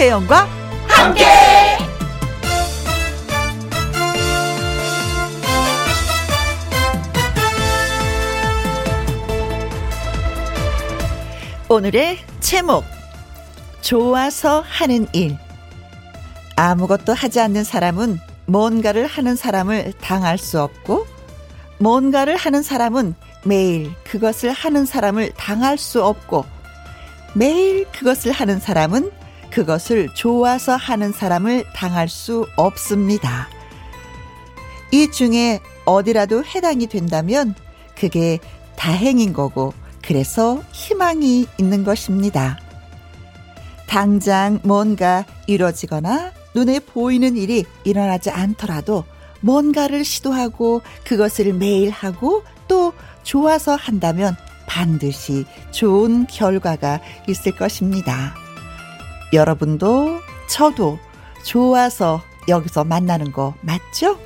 김혜영과 함께. 오늘의 제목, 좋아서 하는 일. 아무것도 하지 않는 사람은 뭔가를 하는 사람을 당할 수 없고, 뭔가를 하는 사람은 매일 그것을 하는 사람을 당할 수 없고, 매일 그것을 하는 사람은 그것을 좋아서 하는 사람을 당할 수 없습니다. 이 중에 어디라도 해당이 된다면 그게 다행인 거고, 그래서 희망이 있는 것입니다. 당장 뭔가 이뤄지거나 눈에 보이는 일이 일어나지 않더라도 뭔가를 시도하고 그것을 매일 하고 또 좋아서 한다면 반드시 좋은 결과가 있을 것입니다. 여러분도 저도 좋아서 여기서 만나는 거 맞죠?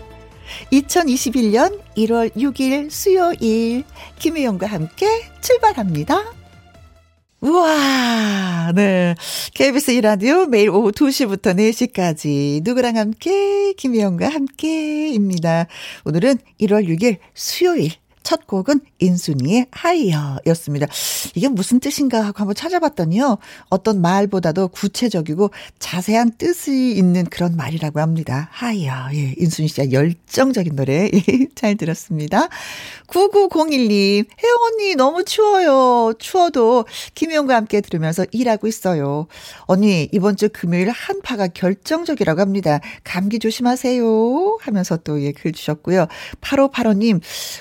2021년 1월 6일 수요일 김혜영과 함께 출발합니다. 우와, 네. KBS 1라디오 매일 오후 2시부터 4시까지 누구랑 함께, 김혜영과 함께입니다. 오늘은 1월 6일 수요일 첫 곡은 인순이의 하이어였습니다. 이게 무슨 뜻인가 하고 한번 찾아봤더니요, 어떤 말보다도 구체적이고 자세한 뜻이 있는 그런 말이라고 합니다. 하이어. 예, 인순이 씨의 열정적인 노래. 예, 잘 들었습니다. 9901님, 혜영 언니 너무 추워요. 추워도 김혜영과 함께 들으면서 일하고 있어요. 언니 이번 주 금요일 한파가 결정적이라고 합니다. 감기 조심하세요 하면서 또 예, 글 주셨고요. 8585님,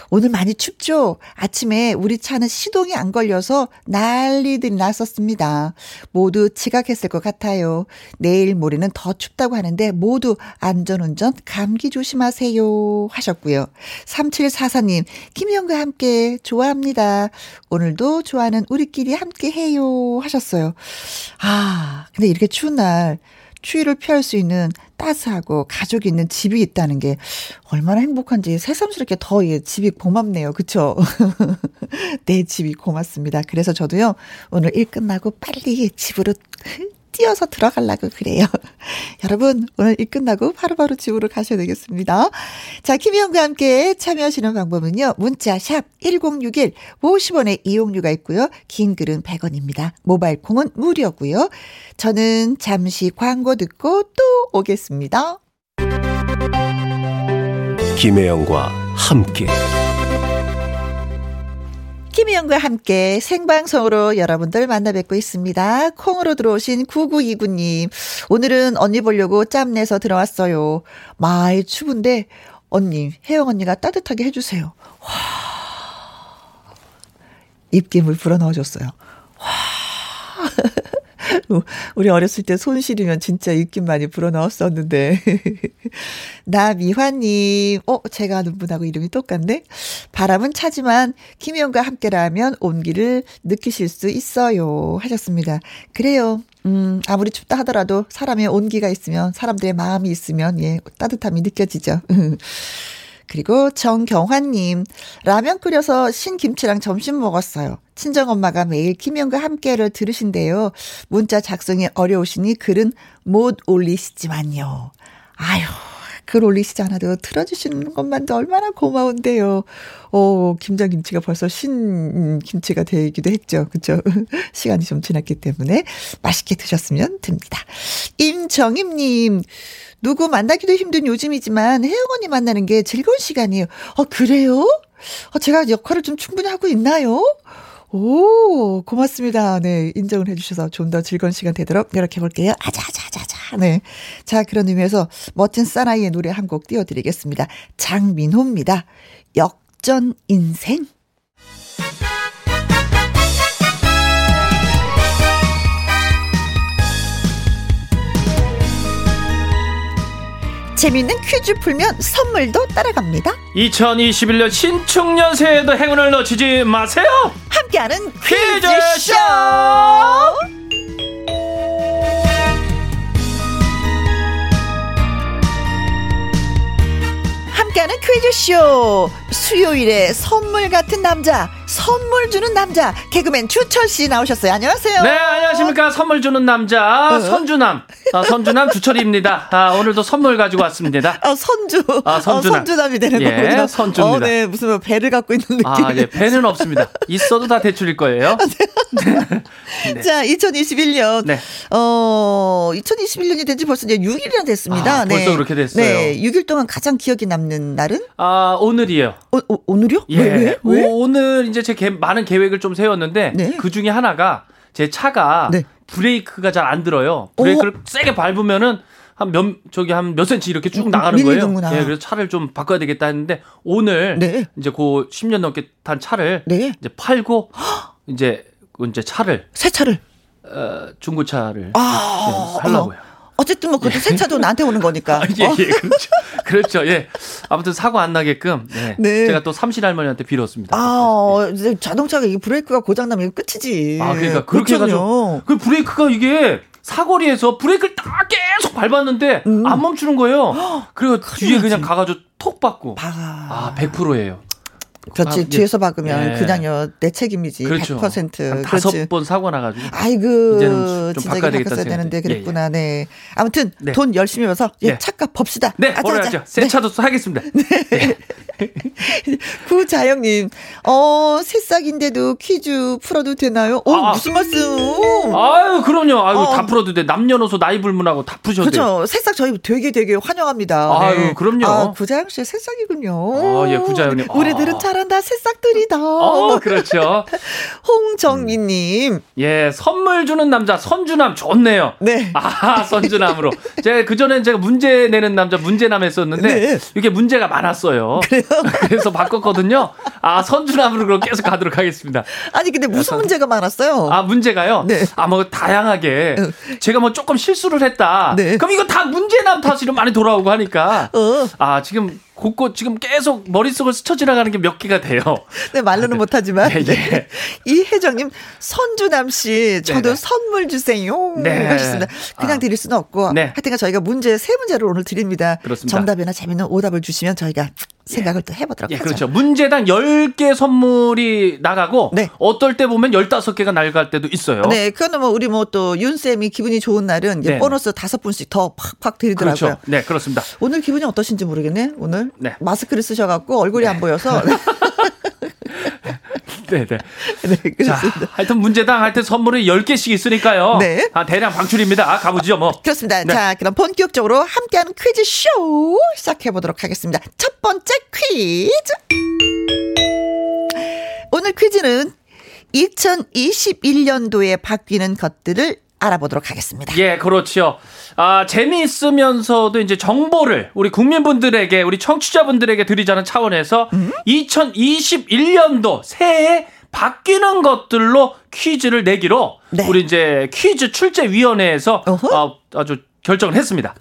오늘 많이 춥죠? 아침에 우리 차는 시동이 안 걸려서 난리들이 났었습니다. 모두 지각했을 것 같아요. 내일 모레는 더 춥다고 하는데 모두 안전운전, 감기 조심하세요 하셨고요. 3744님, 김희영과 함께 좋아합니다. 오늘도 좋아하는 우리끼리 함께해요 하셨어요. 아, 근데 이렇게 추운 날 추위를 피할 수 있는 따스하고 가족이 있는 집이 있다는 게 얼마나 행복한지 새삼스럽게 더 예, 집이 고맙네요. 그렇죠? 내 집이 고맙습니다. 그래서 저도요, 오늘 일 끝나고 빨리 집으로 뛰어서 들어가려고 그래요. 여러분, 오늘 일 끝나고 바로바로 집으로 가셔야 되겠습니다. 자, 김희영과 함께 참여하시는 방법은요, 문자 샵 1061, 50원의 이용료가 있고요, 긴 글은 100원입니다. 모바일 콩은 무료고요. 저는 잠시 광고 듣고 또 오겠습니다. 김혜영과 함께, 김희영과 함께 생방송으로 여러분들 만나뵙고 있습니다. 콩으로 들어오신 9929님, 오늘은 언니 보려고 짬내서 들어왔어요. 많이 추운데 언니, 혜영 언니가 따뜻하게 해주세요. 와, 입김을 불어넣어줬어요. 와, 우리 어렸을 때 손 시리면 진짜 입김 많이 불어넣었었는데. 나미환님, 제가 아는 분하고 이름이 똑같네. 바람은 차지만 김희영과 함께라면 온기를 느끼실 수 있어요 하셨습니다. 그래요. 아무리 춥다 하더라도 사람의 온기가 있으면, 사람들의 마음이 있으면 예, 따뜻함이 느껴지죠. 그리고 정경환님, 라면 끓여서 신김치랑 점심 먹었어요. 친정엄마가 매일 김희영과 함께를 들으신대요. 문자 작성이 어려우시니 글은 못 올리시지만요. 아유, 글 올리시지 않아도 틀어주시는 것만도 얼마나 고마운데요. 김장김치가 벌써 신김치가 되기도 했죠. 그렇죠? 시간이 좀 지났기 때문에 맛있게 드셨으면 됩니다. 임정임님, 누구 만나기도 힘든 요즘이지만 혜영 언니 만나는 게 즐거운 시간이에요. 그래요? 제가 역할을 좀 충분히 하고 있나요? 오, 고맙습니다. 네, 인정을 해주셔서 좀 더 즐거운 시간 되도록 노력해볼게요. 아자자자자. 네. 자, 그런 의미에서 멋진 사나이의 노래 한 곡 띄워드리겠습니다. 장민호입니다. 역전 인생. 재미있는 퀴즈 풀면 선물도 따라갑니다. 2021년 신축년 새해에도 행운을 놓치지 마세요. 함께하는 퀴즈쇼. 함께하는 퀴즈쇼. 수요일에 선물 같은 남자, 선물 주는 남자, 개그맨 주철 씨 나오셨어요. 안녕하세요. 네, 안녕하십니까. 선물 주는 남자 선주남 주철입니다. 오늘도 선물 가지고 왔습니다. 선주남이 되는 거군요. 예, 선주입니다. 네, 무슨 배를 갖고 있는 느낌. 네, 배는 없습니다. 있어도 다 대출일 거예요. 네. 자, 2021년 2021년이 된 지 벌써 이제 6일이나 됐습니다. 벌써 네. 그렇게 됐어요. 네, 6일 동안 가장 기억에 남는 날은? 오늘이에요. 오늘이요? 예. 왜? 오늘 이제 제 많은 계획을 좀 세웠는데 네. 그 중에 하나가 제 차가 네. 브레이크가 잘 안 들어요. 브레이크를 세게 밟으면은 한 몇 센치 이렇게 쭉 나가는 거예요. 예, 그래서 차를 좀 바꿔야 되겠다 했는데 오늘 네. 이제 그 10년 넘게 탄 차를 네. 이제 팔고 이제 차를 새 차를 중고차를 살려고요. 어쨌든 뭐 그것도 예. 새 차도 나한테 오는 거니까. 예, 그렇죠. 그렇죠. 예. 아무튼 사고 안 나게끔 예. 네. 제가 또 삼실 할머니한테 빌었습니다. 네. 자동차가 이게 브레이크가 고장 나면 끝이지. 그러니까 그렇게 해가지고 그 브레이크가 이게 사거리에서 브레이크를 딱 계속 밟았는데 안 멈추는 거예요. 그리고 뒤에 그냥 가가지고 톡 받고. 100%예요. 그렇지. 뒤에서 박으면 예. 그냥요 내 책임이지. 그렇죠. 100%. 5번 사고 나가지고. 아이고 이제는 좀 바꿔야 되는데 그랬구나. 예, 예. 네. 아무튼 네. 돈 열심히 벌어서 예, 차값 봅시다. 네. 벌어야죠. 새 차도 사겠습니다. 네. 네. 구자영님, 새싹인데도 퀴즈 풀어도 되나요? 무슨 말씀? 그럼요. 다 풀어도 돼. 남녀노소 나이 불문하고 다 푸셔도 돼요. 그렇죠. 새싹 저희 되게 환영합니다. 네. 그럼요. 구자영 씨 새싹이군요. 예, 구자영님. 우리들은 잘한다 새싹들이다. 그렇죠. 홍정민님, 예, 선물 주는 남자 선주남 좋네요. 네. 선주남으로. 제가 그 전엔 제가 문제 내는 남자 문제남 했었는데 네. 이게 문제가 많았어요. 그래요? 그래서 바꿨거든요. 선주남으로 그럼 계속 가도록 하겠습니다. 아니 근데 무슨 문제가 많았어요? 문제가요? 네. 뭐 다양하게 제가 뭐 조금 실수를 했다. 네. 그럼 이거 다 문제남 탓으로 많이 돌아오고 하니까 지금. 지금 계속 머릿속을 스쳐 지나가는 게 몇 개가 돼요. 네, 말로는 못하지만. 네, 예. 네. 이혜정님, 선주남 씨, 저도 네네. 선물 주세요. 네. 하셨습니다. 그냥 드릴 수는 없고. 네. 하여튼 저희가 세 문제를 오늘 드립니다. 그렇습니다. 정답이나 재밌는 오답을 주시면 저희가 생각을 또 해보도록 하죠. 그렇죠. 문제당 10개 선물이 나가고. 네. 어떨 때 보면 15개가 날갈 때도 있어요. 네. 그거는 우리 또 윤쌤이 기분이 좋은 날은 네. 보너스 5분씩 더 팍팍 드리더라고요. 그렇죠. 네, 그렇습니다. 오늘 기분이 어떠신지 모르겠네, 오늘. 네. 마스크를 쓰셔갖고 얼굴이 네. 안 보여서. 네네. 네, 자, 하여튼 문제당 선물이 10개씩 있으니까요. 네. 대량 방출입니다. 가보죠, 뭐. 그렇습니다. 네. 자, 그럼 본격적으로 함께하는 퀴즈쇼 시작해보도록 하겠습니다. 첫 번째 퀴즈. 오늘 퀴즈는 2021년도에 바뀌는 것들을 알아보도록 하겠습니다. 예, 그렇죠. 재미있으면서도 이제 정보를 우리 국민분들에게, 우리 청취자분들에게 드리자는 차원에서 2021년도 새해 바뀌는 것들로 퀴즈를 내기로 네. 우리 이제 퀴즈 출제위원회에서 아주 결정을 했습니다.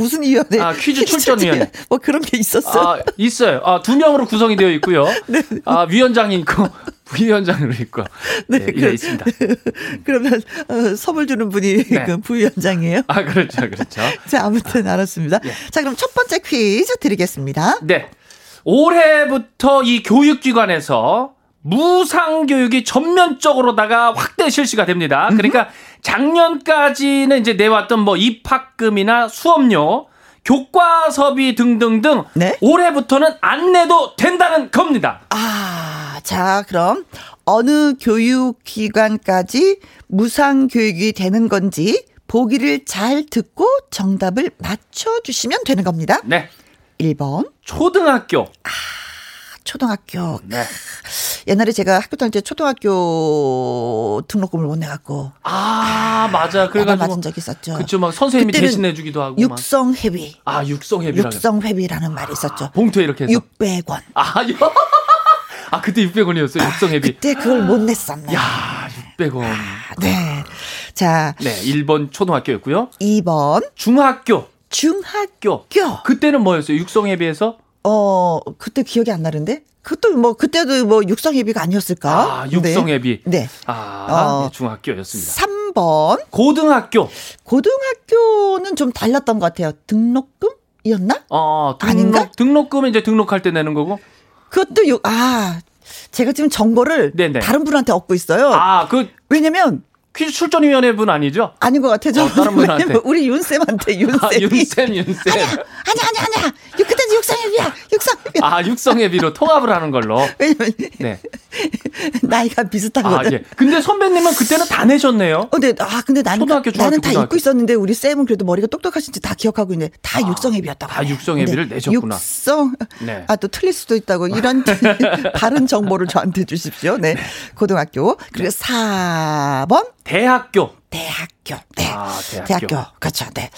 무슨 위원회? 퀴즈 출전위원회. 뭐 그런 게 있었어요? 있어요. 2명으로 구성이 되어 있고요. 네. 위원장이 있고. 부위원장으로 있고 네, 네 있습니다. 그러면 선물 주는 분이 네. 그 부위원장이에요? 그렇죠, 그렇죠. 자, 아무튼 알았습니다. 네. 자, 그럼 첫 번째 퀴즈 드리겠습니다. 네, 올해부터 이 교육기관에서 무상교육이 전면적으로다가 확대 실시가 됩니다. 그러니까 작년까지는 이제 내왔던 입학금이나 수업료, 교과서비 등등등 네? 올해부터는 안 내도 된다는 겁니다. 자, 그럼 어느 교육기관까지 무상교육이 되는 건지 보기를 잘 듣고 정답을 맞춰주시면 되는 겁니다. 네. 1번. 초등학교. 초등학교. 네. 옛날에 제가 학교 다닐 때 초등학교 등록금을 못 내갖고. 맞아. 그래가지고 맞은 적이 있었죠. 그쵸, 막 선생님이 대신해주기도 하고. 육성회비. 육성회비라는 말이 있었죠. 봉투에 이렇게 해서. 600원. 그때 600원이었어요. 육성회비. 그때 그걸 못 냈었나. 600원. 네. 자. 네, 1번 초등학교였고요. 2번. 중학교. 그때는 뭐였어요? 육성회비에서? 그때 기억이 안 나는데? 그때도 육성예비가 아니었을까? 육성예비. 네. 중학교였습니다. 3번. 고등학교는 좀 달랐던 것 같아요. 등록금? 이었나? 아, 아닌가? 등록금은 이제 등록할 때 내는 거고. 그것도 제가 지금 정보를 네네. 다른 분한테 얻고 있어요. 아, 그 왜냐면 퀴즈 출전위원회 분 아니죠? 아닌 것 같아요. 다른 분한테. 우리 윤쌤한테 윤쌤. 아니야. 그때는 육성예비야. 아, 육성예비로 통합을 하는 걸로. 왜냐면 네. 나이가 비슷하거든. 아, 예. 근데 선배님은 그때는 다 내셨네요. 근데 나는 다 잊고 있었는데 우리 쌤은 그래도 머리가 똑똑하신지 다 기억하고 있네. 다 육성예비였다고. 다 육성예비를 내셨구나. 네. 아, 또 틀릴 수도 있다고. 이런 바른 정보를 저한테 주십시오. 네. 고등학교. 그리고 4번. 대학교. 네. 아, 대학교. 그렇죠. 네.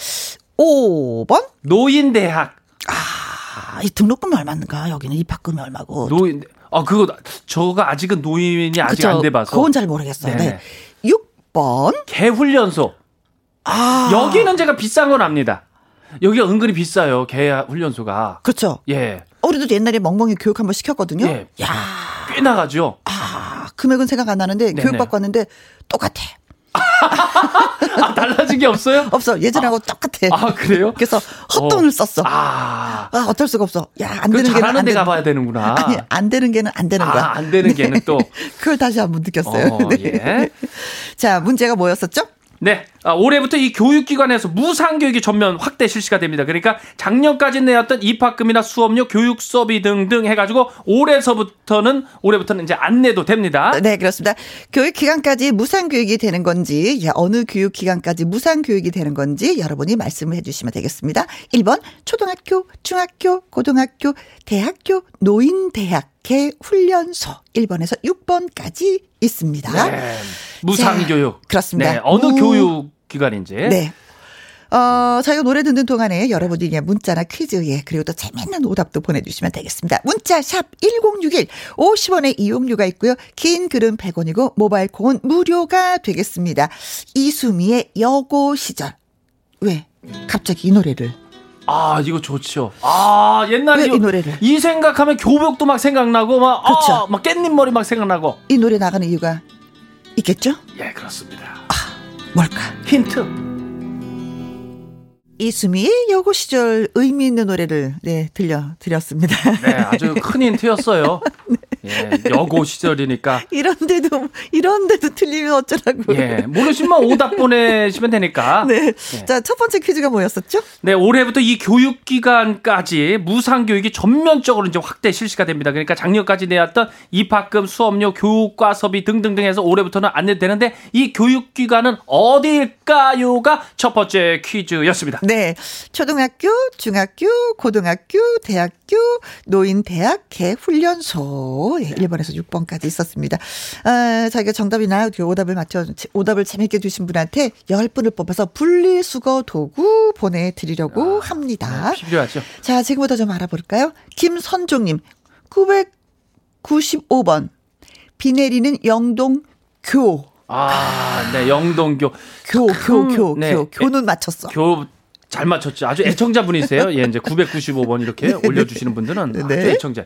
5번. 노인대학. 아, 이 등록금이 얼마인가? 여기는 입학금이 얼마고. 저가 아직은 노인이 아직 안 돼 봐서. 그건 잘 모르겠어요. 네. 6번. 개훈련소. 아. 여기는 제가 비싼 건 압니다. 여기가 은근히 비싸요. 개훈련소가. 그렇죠. 예. 우리도 옛날에 멍멍이 교육 한번 시켰거든요. 예. 야. 꽤 나가죠. 금액은 생각 안 나는데 교육받고 왔는데 똑같아. 아, 달라진 게 없어요? 없어. 예전하고 똑같아. 아, 그래요? 그래서 헛돈을 썼어. 어쩔 수가 없어. 야, 안 되는 게 잘하는 데 가봐야 되는구나. 아니, 안 되는 게는 안 되는 거야. 안 되는 게는 또. 그걸 다시 한번 느꼈어요. 예. 자, 문제가 뭐였었죠? 네. 올해부터 이 교육기관에서 무상교육이 전면 확대 실시가 됩니다. 그러니까 작년까지 내었던 입학금이나 수업료, 교육수업비 등등 해가지고 올해부터는 이제 안 내도 됩니다. 네, 그렇습니다. 교육기관까지 무상교육이 되는 건지, 어느 교육기관까지 무상교육이 되는 건지 여러분이 말씀을 해주시면 되겠습니다. 1번, 초등학교, 중학교, 고등학교, 대학교, 노인대학. 개훈련소 1번에서 6번까지 있습니다. 네, 무상교육. 그렇습니다. 네, 어느 교육기관인지. 네. 저희가 노래 듣는 동안에 여러분들이 문자나 퀴즈, 그리고 또 재밌는 오답도 보내주시면 되겠습니다. 문자 샵 1061, 50원의 이용료가 있고요. 긴 글은 100원이고 모바일 콩은 무료가 되겠습니다. 이수미의 여고 시절. 왜 갑자기 이 노래를? 아, 이거 좋죠. 아, 옛날에 이 노래를. 이 생각하면 교복도 막 생각나고 그렇죠. 막 깻잎머리 막 생각나고. 이 노래 나가는 이유가 있겠죠? 예, 그렇습니다. 뭘까? 힌트. 이수미의 여고 시절 의미 있는 노래를 들려드렸습니다. 네, 아주 큰 힌트였어요. 네. 예, 여고 시절이니까. 이런데도 틀리면 어쩌라고. 예, 모르시면 오답 보내시면 되니까. 네. 예. 자, 첫 번째 퀴즈가 뭐였었죠? 네, 올해부터 이 교육기관까지 무상교육이 전면적으로 이제 확대 실시가 됩니다. 그러니까 작년까지 내왔던 입학금, 수업료, 교육과서비 등등등 해서 올해부터는 안 내도 되는데 이 교육기관은 어디일까요가 첫 번째 퀴즈였습니다. 네. 초등학교, 중학교, 고등학교, 대학교, 노인대학, 개훈련소. 1번에서 6번까지 있었습니다. 자기가 정답이나 오답을 재밌게 주신 분한테 10분을 뽑아서 분리수거 도구 보내드리려고 합니다. 네, 필요하죠. 자, 지금부터 좀 알아볼까요? 김선종님 995번 비 내리는 영동교. 네, 영동교. 교는 맞췄어. 잘 맞췄죠. 아주 애청자분이세요. 예, 이제 995번 이렇게 올려주시는 분들은 아주 애청자.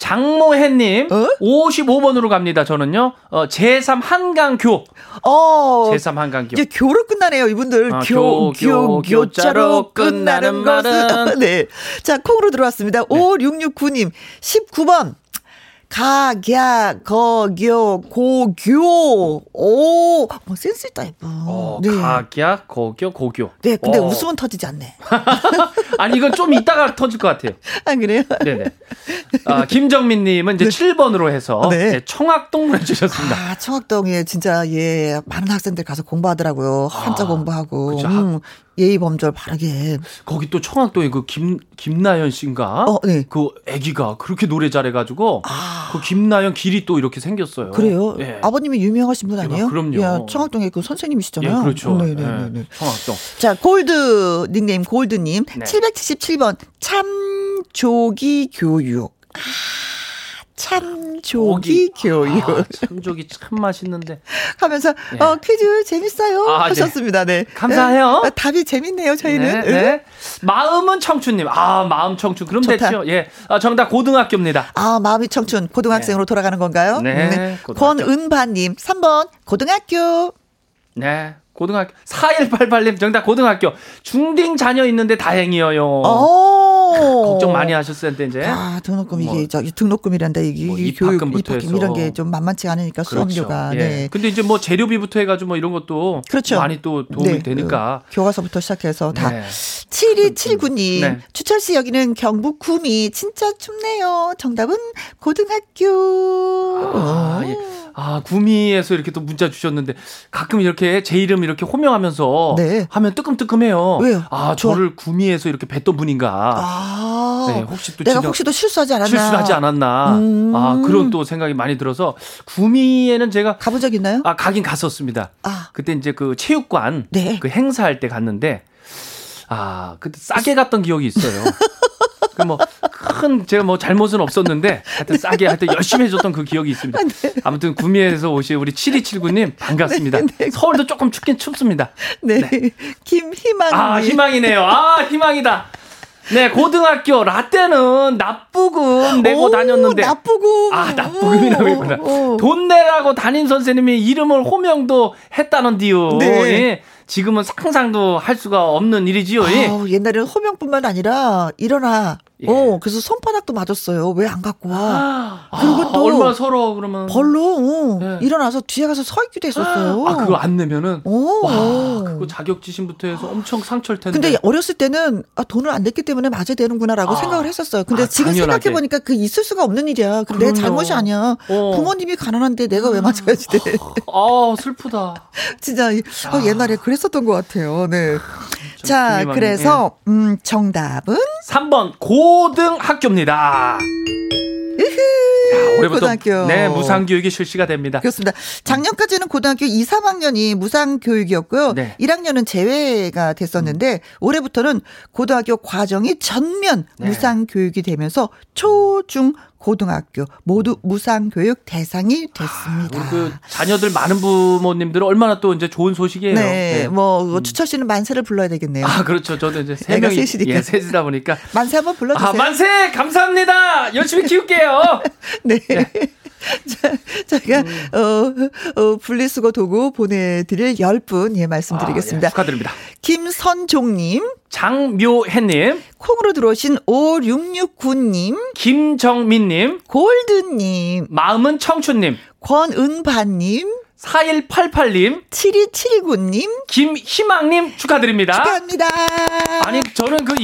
장모혜님 55번으로 갑니다. 저는요 제3 한강교. 제3 한강교. 이제 교로 끝나네요, 이분들. 교자로 끝나는 말은. 네. 자, 콩으로 들어왔습니다. 5669님 19번 가갸거교고교. 센스있다, 이분. 가갸거교고교. 네, 근데 웃음은 터지지 않네. 아니, 이건 좀 이따가 터질 것 같아요. 아, 그래요? 네네. 김정민님은 이제 7번으로 해서 청학동 보내주셨습니다. 아, 청학동에 진짜 많은 학생들 가서 공부하더라고요. 한자 공부하고. 그쵸, 예의범절 바르게. 거기 또 청학동에 그 김나연 씨인가? 네. 그 애기가 그렇게 노래 잘해가지고 그 김나연 길이 또 이렇게 생겼어요. 그래요? 예. 아버님이 유명하신 분 아니에요? 그럼요. 야, 청학동에 그 선생님이시잖아요. 예, 그렇죠. 네. 청학동. 자, 골드 닉네임 골드님 777번 참조기 교육. 참조기 교육. 참조기 참 맛있는데. 하면서 퀴즈 재밌어요 하셨습니다. 네. 감사해요. 답이 재밌네요, 저희는. 네. 마음은 청춘님. 마음 청춘. 그럼 좋다. 됐죠. 예. 정답 고등학교입니다. 마음이 청춘. 고등학생으로 돌아가는 건가요? 네. 권은바님 3번 고등학교. 네. 고등학교. 4188님 정답 고등학교. 중딩 자녀 있는데 다행이에요. 걱정 많이 하셨을 텐데 이제. 아, 등록금 이게 등록금이란다 이게 뭐 입학금부터 입학금 이런 게 좀 만만치 않으니까 수업료가. 그렇죠. 예. 네. 근데 이제 뭐 재료비부터 해가지고 뭐 이런 것도 그렇죠. 많이 또 도움이 네. 되니까. 교과서부터 시작해서 다. 네. 7279님 네. 주철 씨 여기는 경북 구미 진짜 춥네요. 정답은 고등학교. 아, 예. 아 구미에서 이렇게 또 문자 주셨는데 가끔 이렇게 제 이름 이렇게 호명하면서 네. 하면 뜨끔뜨끔해요. 왜요? 아 저를 구미에서 이렇게 뵀던 분인가. 아, 네, 혹시 또 내가 혹시 또 실수하지 않았나? 실수하지 않았나? 아 그런 또 생각이 많이 들어서 구미에는 제가 가본 적 있나요? 아 가긴 갔었습니다. 아 그때 이제 그 체육관 네. 그 행사할 때 갔는데. 아, 그때 싸게 갔던 기억이 있어요. 그 뭐 큰 제가 뭐 잘못은 없었는데 하여튼 싸게 하여튼 열심히 해줬던 그 기억이 있습니다. 네. 아무튼 구미에서 오신 우리 7279님 반갑습니다. 네, 네. 서울도 조금 춥긴 춥습니다. 네, 네. 김희망. 아, 희망이네요. 아, 희망이다. 네, 고등학교 라떼는 납부금 내고 오, 다녔는데. 납부금. 아, 납부금이라고 했구나. 돈 내라고 담임 선생님이 이름을 호명도 했다는데요. 네. 지금은 상상도 할 수가 없는 일이지요. 아우, 옛날에는 호명뿐만 아니라 일어나. 예. 그래서 손바닥도 맞았어요. 왜 안 갖고 와? 그리고 또 얼마나 서러워 그러면 벌로 예. 일어나서 뒤에 가서 서 있기도 했었어요. 아 그거 안 내면은 와 그거 자격지심부터 해서 엄청 상처일 텐데. 근데 어렸을 때는 아, 돈을 안 냈기 때문에 맞아야 되는구나라고 생각을 했었어요. 근데 지금 생각해 보니까 그 있을 수가 없는 일이야. 내 잘못이 아니야. 부모님이 가난한데 내가 왜 맞아야지 돼. 아 슬프다. 진짜 옛날에 그랬었던 것 같아요. 네. 자 그래서 예. 정답은 3번 고등학교입니다. 올해부터 고등학교. 네, 무상교육이 실시가 됩니다. 그렇습니다. 작년까지는 고등학교 2, 3학년이 무상교육이었고요. 네. 1학년은 제외가 됐었는데 올해부터는 고등학교 과정이 전면 네. 무상교육이 되면서 초, 중, 고등학교 모두 무상교육 대상이 됐습니다. 아, 그 자녀들 많은 부모님들은 얼마나 또 이제 좋은 소식이에요. 네, 네. 뭐 추철 씨는 만세를 불러야 되겠네요. 아 그렇죠. 저도 이제 세 명이 예, 셋이다 보니까 만세 한번 불러주세요. 아 만세 감사합니다. 열심히 키울게요. 네. 네. 자, 제가 분리수거 도구 보내드릴 10분 예 말씀드리겠습니다. 아, 예, 축하드립니다. 김선종님, 장묘혜님, 콩으로 들어오신 5669님, 김정민님, 골드님, 마음은 청춘님, 권은반님, 4188님, 7279님, 김희망님 축하드립니다. 축하합니다. 아니 저는 그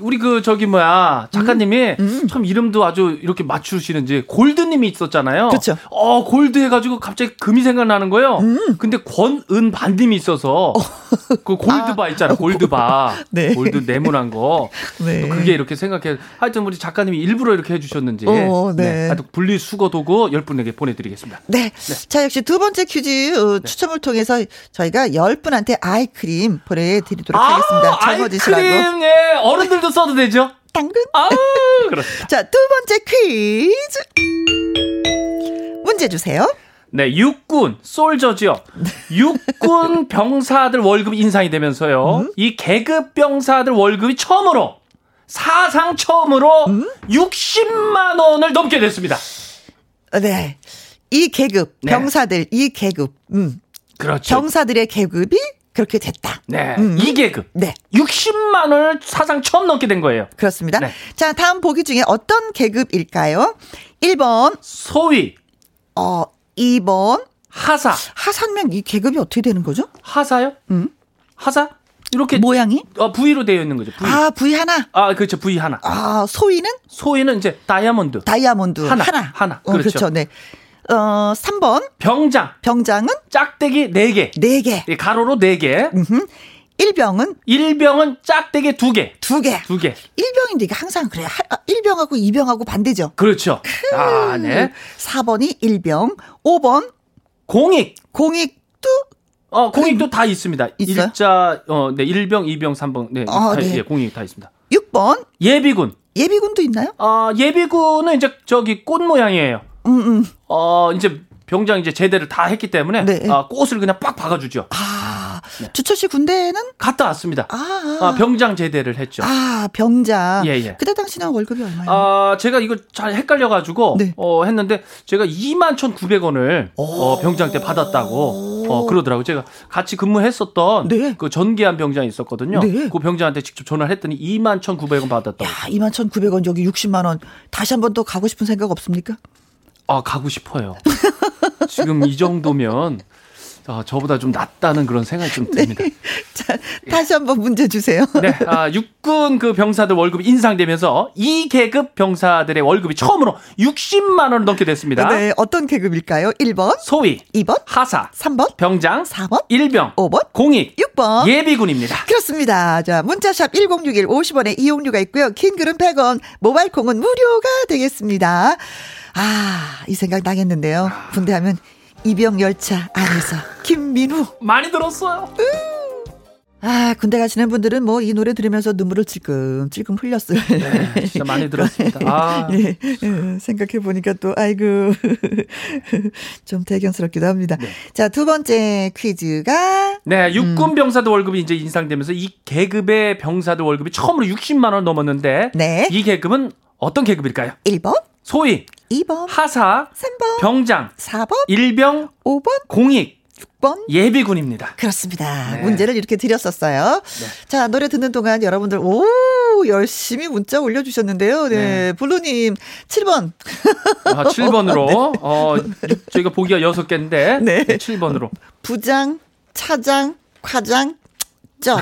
우리 그 저기 뭐야 작가님이 참 이름도 아주 이렇게 맞추시는지 골드님이 있었잖아요. 그렇죠. 골드 해가지고 갑자기 금이 생각나는 거예요. 근데 권은반님이 있어서 그 골드바 있잖아. 골드바. 네. 골드 네모난 거. 네. 그게 이렇게 생각해. 하여튼 우리 작가님이 일부러 이렇게 해주셨는지. 네. 네. 하여튼 분리수거 도구 10분에게 보내드리겠습니다. 네. 네. 자 역시 두 번째 퀴즈 추첨을 통해서 저희가 10분한테 아이크림 보내드리도록 하겠습니다. 적어주시라고. 아이크림 예. 어른들도 써도 되죠? 당근. 아, 그렇습니다. 자, 두 번째 퀴즈. 문제 주세요. 네, 육군 솔저지요. 육군 병사들 월급 인상이 되면서요. 이 계급 병사들 월급이 처음으로 사상 처음으로 60만 원을 넘게 됐습니다. 네. 이 계급 병사들 이 계급. 그렇죠. 병사들의 계급이 그렇게 됐다. 네. 이 계급. 네. 60만 원을 사상 처음 넘게 된 거예요. 그렇습니다. 네. 자, 다음 보기 중에 어떤 계급일까요? 1번. 소위. 2번. 하사. 하사면 이 계급이 어떻게 되는 거죠? 하사요? 하사? 이렇게. 모양이? V로 되어 있는 거죠. V. 아, V 하나? 아, 그렇죠. V 하나. 아, 소위는? 소위는 이제 다이아몬드. 다이아몬드. 하나. 그렇죠. 그렇죠. 네. 3번. 병장. 병장은? 짝대기 4개. 4개. 네, 가로로 4개. 일병은? 일병은 짝대기 2개. 2개. 2개. 일병인데 이게 항상 그래요. 일병하고 이병하고 반대죠. 그렇죠. 아, 네. 4번이 일병. 5번. 공익. 공익도? 공익도 다 있습니다. 있어요? 일자, 네, 일병, 이병, 3번. 네, 다, 네. 예, 공익 다 있습니다. 6번. 예비군. 예비군도 있나요? 예비군은 이제 저기 꽃 모양이에요. 이제 병장 이제 제대를 다 했기 때문에 네. 꽃을 그냥 빡 박아주죠. 아, 네. 주철 씨 군대는 갔다 왔습니다. 병장 제대를 했죠. 아, 병장. 예. 그때 당시는 월급이 얼마예요? 제가 이거 잘 헷갈려가지고 했는데 제가 21,900원을 병장 때 받았다고 그러더라고요. 제가 같이 근무했었던 네. 그 전기한 병장이 있었거든요. 네. 그 병장한테 직접 전화를 했더니 21,900원 받았다고. 야, 21,900원 여기 60만 원. 다시 한 번 더 가고 싶은 생각 없습니까? 아, 가고 싶어요. 지금 이 정도면 저보다 좀 낫다는 그런 생각이 좀 듭니다. 네. 자, 다시 한번 문제 주세요. 네, 육군 그 병사들 월급이 인상되면서 2계급 병사들의 월급이 처음으로 60만 원을 넘게 됐습니다. 네, 어떤 계급일까요? 1번 소위, 2번 하사, 3번 병장, 4번 일병, 5번 공익, 6번 예비군입니다. 그렇습니다. 자, 문자샵 1061 50원에 이용료가 있고요. 긴 글은 100원, 모바일 콩은 무료가 되겠습니다. 아, 이 생각 당했는데요. 군대하면 이병열차 안에서 김민우 많이 들었어요. 아, 군대 가시는 분들은 뭐 이 노래 들으면서 눈물을 찔끔 흘렸어요. 네, 진짜 많이 들었습니다. 아. 네, 생각해보니까 또 아이고 좀 대견스럽기도 합니다. 네. 자, 두 번째 퀴즈가 네, 육군 병사들 월급이 이제 인상되면서 이 계급의 병사들 월급이 처음으로 60만 원 넘었는데 네. 이 계급은 어떤 계급일까요? 1번 소위, 2번 하사, 3번 병장, 4번 일병, 5번 공익, 6번 예비군입니다. 그렇습니다. 네. 문제를 이렇게 드렸었어요. 네. 자, 노래 듣는 동안 여러분들 오 열심히 문자 올려주셨는데요. 네, 네. 블루님 7번. 아, 7번으로 네. 저희가 보기가 6개인데 네. 7번으로 부장, 차장, 과장, 쩝.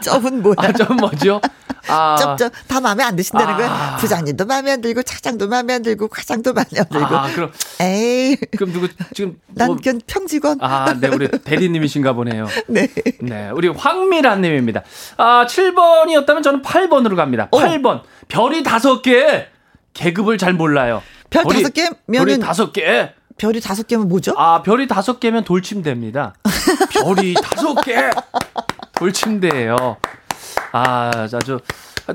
쩝은 뭐야? 아, 쩝은 뭐죠? 아. 쩝쩝 다 마음에 안 드신다는 거야. 부장님도 마음에 안 들고 차장도 마음에 안 들고 과장도 마음에 안 들고. 아, 그럼 에이. 그럼 누구 지금 난 뭐. 평직원. 아, 네, 우리 대리님이신가 보네요. 네. 네, 우리 황미란 님입니다. 아, 7번이었다면 저는 8번으로 갑니다. 8번. 별이 5개. 계급을 잘 몰라요. 별 5개면은 별이 5개. 별이 5개면 뭐죠? 아, 별이 5개면 돌침대입니다. 별이 5개! 돌침대예요. 아, 아주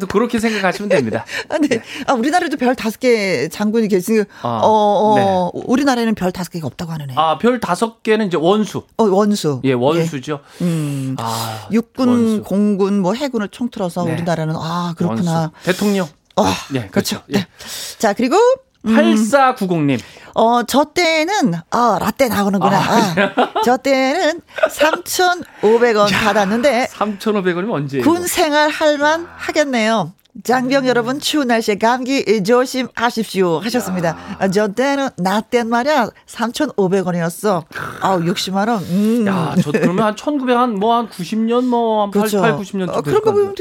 그렇게 생각하시면 됩니다. 아, 네. 네. 아, 우리나라에도 별 5개 장군이 계시는, 네. 우리나라에는 별 5개가 없다고 하는 애. 아, 별 5개는 이제 원수. 원수. 예, 원수죠. 예. 아, 육군, 원수. 공군, 뭐 해군을 총틀어서 네. 우리나라는, 아, 그렇구나. 원수. 대통령. 네, 그렇죠. 네. 자, 그리고. 8490님. 저 때는, 라떼 나오는구나. 저 때는 3,500원 받았는데. 3,500원이면 언제예요? 군 생활 할만 하겠네요. 장병 여러분, 추운 날씨에 감기 조심하십시오. 하셨습니다. 저 때는, 나 때는 말이야, 3,500원이었어. 아우, 60만원. 야, 저 그러면 한 1900, 한 90년, 한 88, 90년. 그런 거 보면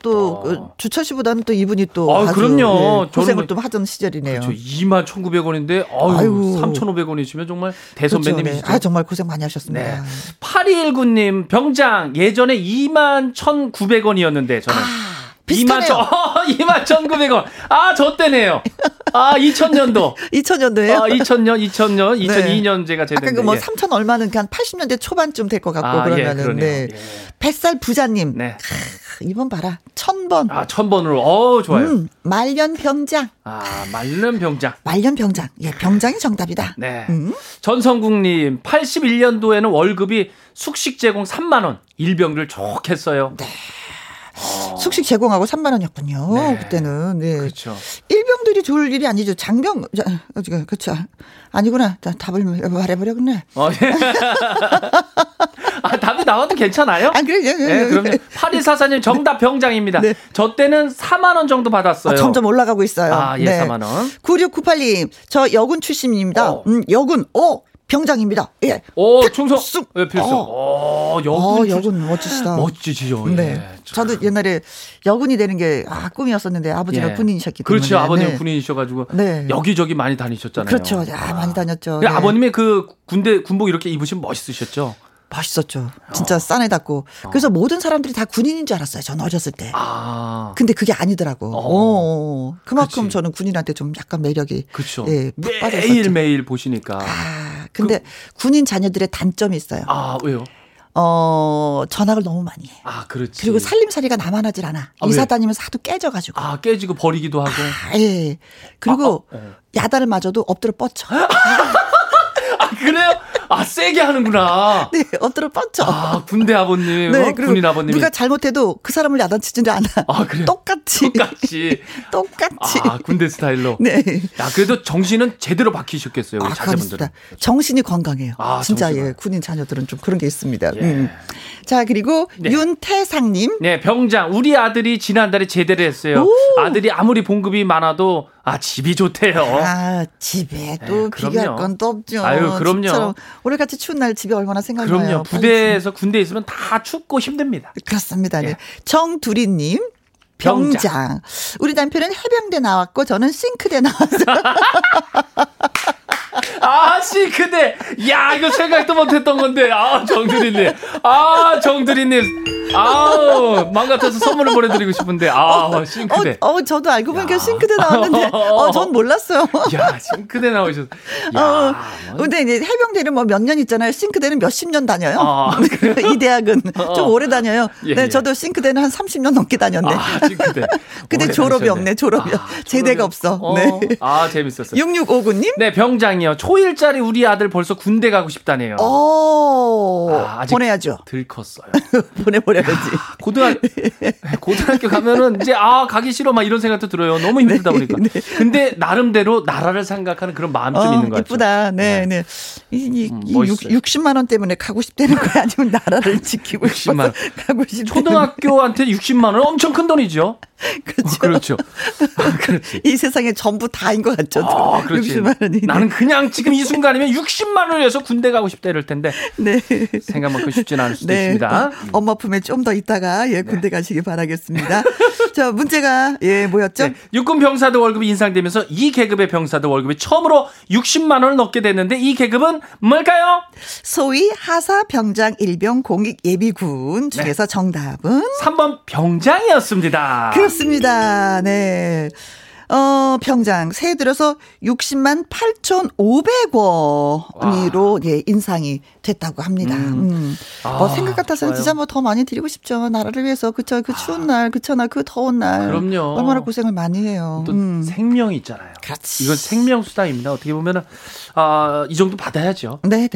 또 주철 씨보다는 또 이분이 또. 아, 그럼요. 예, 고생을 좀 하던 시절이네요. 그렇죠. 2만 1,900원인데, 아유, 3,500원이시면 정말 대선배님이시죠. 그렇죠, 네. 아, 정말 고생 많이 하셨습니다. 네. 8219님, 병장, 예전에 2만 1,900원이었는데, 저는. 21,900원. 아, 저 때네요. 아, 2000년도. 2000년도에요? 2000년, 네. 2002년 제가 제대로. 아까 그 뭐 3,000 얼마는 한 80년대 초반쯤 될 것 같고, 그러면은. 예, 네. 뱃살 부자님. 네. 이번 봐라. 1000번. 아, 1000번으로. 좋아요. 말년 병장. 아, 말년 병장. 말년 병장. 예, 병장이 정답이다. 네. 전성국님, 81년도에는 월급이 숙식 제공 3만원. 일병들 쭉 했어요. 네. 숙식 제공하고 3만 원이었군요. 네. 그때는. 네. 그렇죠. 일병들이 좋을 일이 아니죠. 장병. 그렇죠. 아니구나. 답을 말해버렸네. 예. 아, 답이 나와도 괜찮아요? 아, 그래요. 네, 그럼요. 8244님 정답 병장입니다. 네. 저 때는 4만 원 정도 받았어요. 점점 올라가고 있어요. 아, 예, 네. 4만 원. 9698님. 저 여군 출신입니다. 여군. 병장입니다. 예. 충성. 예, 필승. 여군 멋지시다. 멋지시죠. 예. 네. 저도 옛날에 여군이 되는 게 꿈이었었는데 아버지가 예. 군인이셨기 때문에. 그렇죠. 아버님 네. 군인이셔가지고 네. 여기저기 많이 다니셨잖아요. 그렇죠. 많이 다녔죠. 네. 아버님의 그 군복 이렇게 입으시면 멋있으셨죠. 멋있었죠. 진짜 싸네 닿고. 그래서 모든 사람들이 다 군인인 줄 알았어요. 전 어렸을 때. 아. 근데 그게 아니더라고. 그만큼 그치. 저는 군인한테 좀 약간 매력이. 그렇죠. 예, 매일매일 보시니까. 근데 군인 자녀들의 단점이 있어요. 아, 왜요? 전학을 너무 많이 해요. 아, 그렇지. 그리고 살림살이가 나만하질 않아. 이사 다니면서 하도 깨져가지고. 아, 깨지고 버리기도 하고. 예. 그리고 야단을 맞아도 엎드려 뻗쳐. 그래요? 아, 세게 하는구나. 네, 엎드려 뻗쳐. 아, 군대 아버님, 네, 군인 아버님. 누가 잘못해도 그 사람을 야단치지 않아. 아, 그래요? 똑같이. 아, 군대 스타일로. 네. 야, 그래도 정신은 제대로 박히셨겠어요, 우리 자녀분들은. 정신이 건강해요. 아, 진짜 정신은. 예, 군인 자녀들은 좀 그런 게 있습니다. 예. 자, 그리고 네. 윤태상님. 네, 병장. 우리 아들이 지난달에 제대를 했어요. 오. 아들이 아무리 봉급이 많아도 아, 집이 좋대요. 아, 집에 또 비교할 건 또 없죠. 아유, 그럼요. 오늘 같이 추운 날 집이 얼마나 생각나요. 그럼요. 부대에서 군대에 있으면 다 춥고 힘듭니다. 그렇습니다. 예. 네. 정두리님. 병장. 우리 남편은 해병대 나왔고 저는 싱크대 나왔어요. 아, 싱크대. 야, 이거 생각도 못했던 건데. 아, 정두리님. 아, 정두리님. 아우, 맘 같아서 선물을 보내드리고 싶은데. 아, 싱크대. 저도 알고 보니까 싱크대 나왔는데. 전 몰랐어요. 야, 싱크대 나오셨어. 근데 이제 해병대는 뭐 몇 년 있잖아요. 싱크대는 몇십 년 다녀요. 이 대학은 좀 오래 다녀요. 예, 네, 예. 저도 싱크대는 한 30년 넘게 다녔네. 아, 싱크대. 근데 졸업이 다니셨네. 없네. 졸업이. 제대가 없어. 네. 아, 재밌었어요. 6659님? 네, 병장이요. 초일짜리 우리 아들 벌써 군대 가고 싶다네요. 보내야죠. 덜 컸어요. 보내버려야지. 아, 고등학교 가면은 이제 가기 싫어 막 이런 생각도 들어요. 너무 힘들다 보니까. 네. 근데 나름대로 나라를 생각하는 그런 마음이 좀 있는 것 같아요. 이쁘다. 네. 이 60만 원 때문에 가고 싶다는 거야? 아니면 나라를 지키고 싶어서 가고 싶다. 초등학교한테 60만 원 엄청 큰 돈이죠. 그렇죠. 그렇지. 이 세상에 전부 다인 것 같죠. 그렇지. 60만 원이. 나는 그냥 지금 이 순간이면 60만 원을 해서 군대 가고 싶다 이럴 텐데. 네. 생각만큼 쉽진 않을 수도 있습니다. 엄마 품에 좀 더 있다가 군대 가시기 바라겠습니다. 자, 문제가 뭐였죠? 네. 육군 병사들 월급이 인상되면서 2계급의 병사들 월급이 처음으로 60만 원을 넘게 됐는데 이 계급은 뭘까요? 소위 하사 병장 일병 공익 예비군 중에서 정답은 3번 병장이었습니다. 그렇습니다. 네. 병장 새해 들어서 60만 8,500원으로 인상이 됐다고 합니다. 생각 같아서는 진짜 더 많이 드리고 싶죠. 나라를 위해서. 그쵸. 그 추운 날, 그쵸,나 그 더운 날. 그럼요. 얼마나 고생을 많이 해요. 또 생명이 있잖아요. 그렇지. 이건 생명수당입니다. 어떻게 보면은, 이 정도 받아야죠. 네.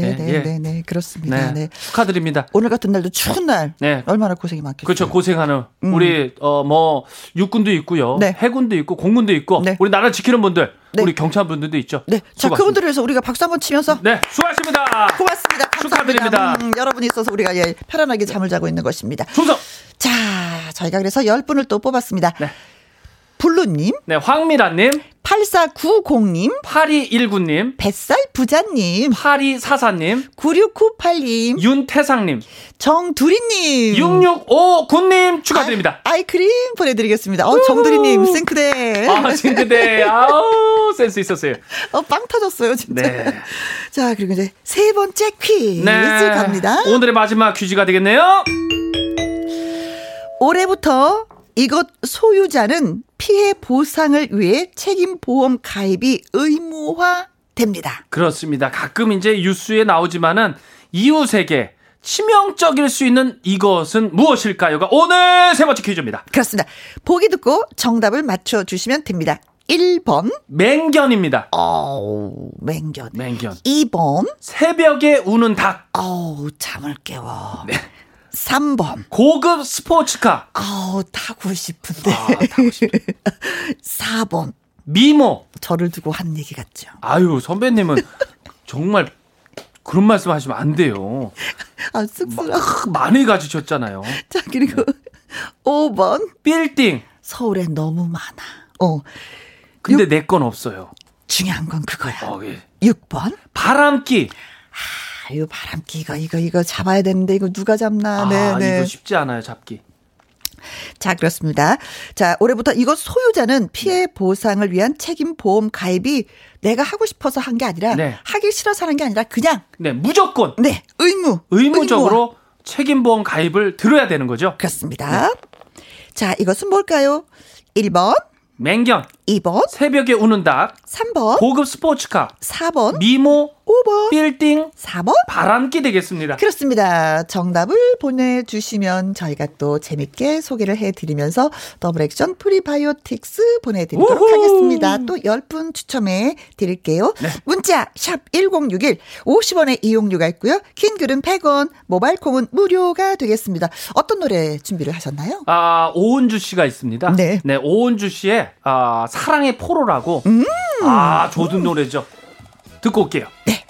그렇습니다. 네. 축하드립니다. 오늘 같은 날도 추운 날. 네. 얼마나 고생이 많겠죠. 그렇죠. 고생하는. 우리, 육군도 있고요. 네. 해군도 있고, 공군도 있고. 네. 우리 나라 지키는 분들, 네. 우리 경찰분들도 있죠. 네. 자, 그분들을 위해서 우리가 박수 한번 치면서. 네. 수고하십니다. 고맙습니다. 감사합니다. 축하드립니다. 여러분이 있어서 우리가 편안하게 잠을 자고 있는 것입니다. 충성. 자, 저희가 그래서 10분을 또 뽑았습니다. 네. 블루님. 네. 황미라님. 8490님. 8219님. 뱃살부자님. 8244님. 9698님. 윤태상님. 정두리님. 6659님 축하드립니다. 아이크림 보내드리겠습니다. 정두리님 생크대. 생크대. 센스 있었어요. 빵 터졌어요 진짜. 네. 자, 그리고 이제 세 번째 퀴즈 갑니다. 오늘의 마지막 퀴즈가 되겠네요. 올해부터 이것 소유자는 피해 보상을 위해 책임보험 가입이 의무화됩니다. 그렇습니다. 가끔 이제 뉴스에 나오지만은 이웃에게 치명적일 수 있는 이것은 무엇일까요가 오늘 세 번째 퀴즈입니다. 그렇습니다. 보기 듣고 정답을 맞춰주시면 됩니다. 1번 맹견입니다. 맹견. 2번 새벽에 우는 닭. 잠을 깨워. 네. 3번 고급 스포츠카. 타고 싶은데. 타고 싶은데. 4번 미모. 저를 두고 한 얘기 같죠. 아유, 선배님은 정말 그런 말씀 하시면 안 돼요. 쑥스러워. 많이 가지셨잖아요. 자, 그리고 5번 빌딩. 서울에 너무 많아. 근데 내 건 없어요. 중요한 건 그거야. 6번 바람기. 아유, 바람기 이거 잡아야 되는데 이거 누가 잡나. 이거 쉽지 않아요, 잡기. 자, 그렇습니다. 자, 올해부터 이거 소유자는 피해 보상을 위한 책임 보험 가입이 내가 하고 싶어서 한 게 아니라 하기 싫어서 하는 게 아니라 그냥 무조건 의무적으로 의무와. 책임 보험 가입을 들어야 되는 거죠. 그렇습니다. 자, 이것은 뭘까요? 1번 맹견. 2번 새벽에 우는 닭. 3번 고급 스포츠카. 4번 미모 5번 빌딩 4번 바람기 되겠습니다. 그렇습니다. 정답을 보내주시면 저희가 또 재밌게 소개를 해드리면서 더블 액션 프리바이오틱스 보내드리도록 오호. 하겠습니다. 또 10분 추첨해 드릴게요. 네. 문자 샵 1061 50원의 이용료가 있고요. 긴 글은 100원 모바일콩은 무료가 되겠습니다. 어떤 노래 준비를 하셨나요? 오은주 씨가 있습니다. 네, 네 오은주 씨의 사랑의 포로라고 좋은 노래죠. 듣고 올게요. 네.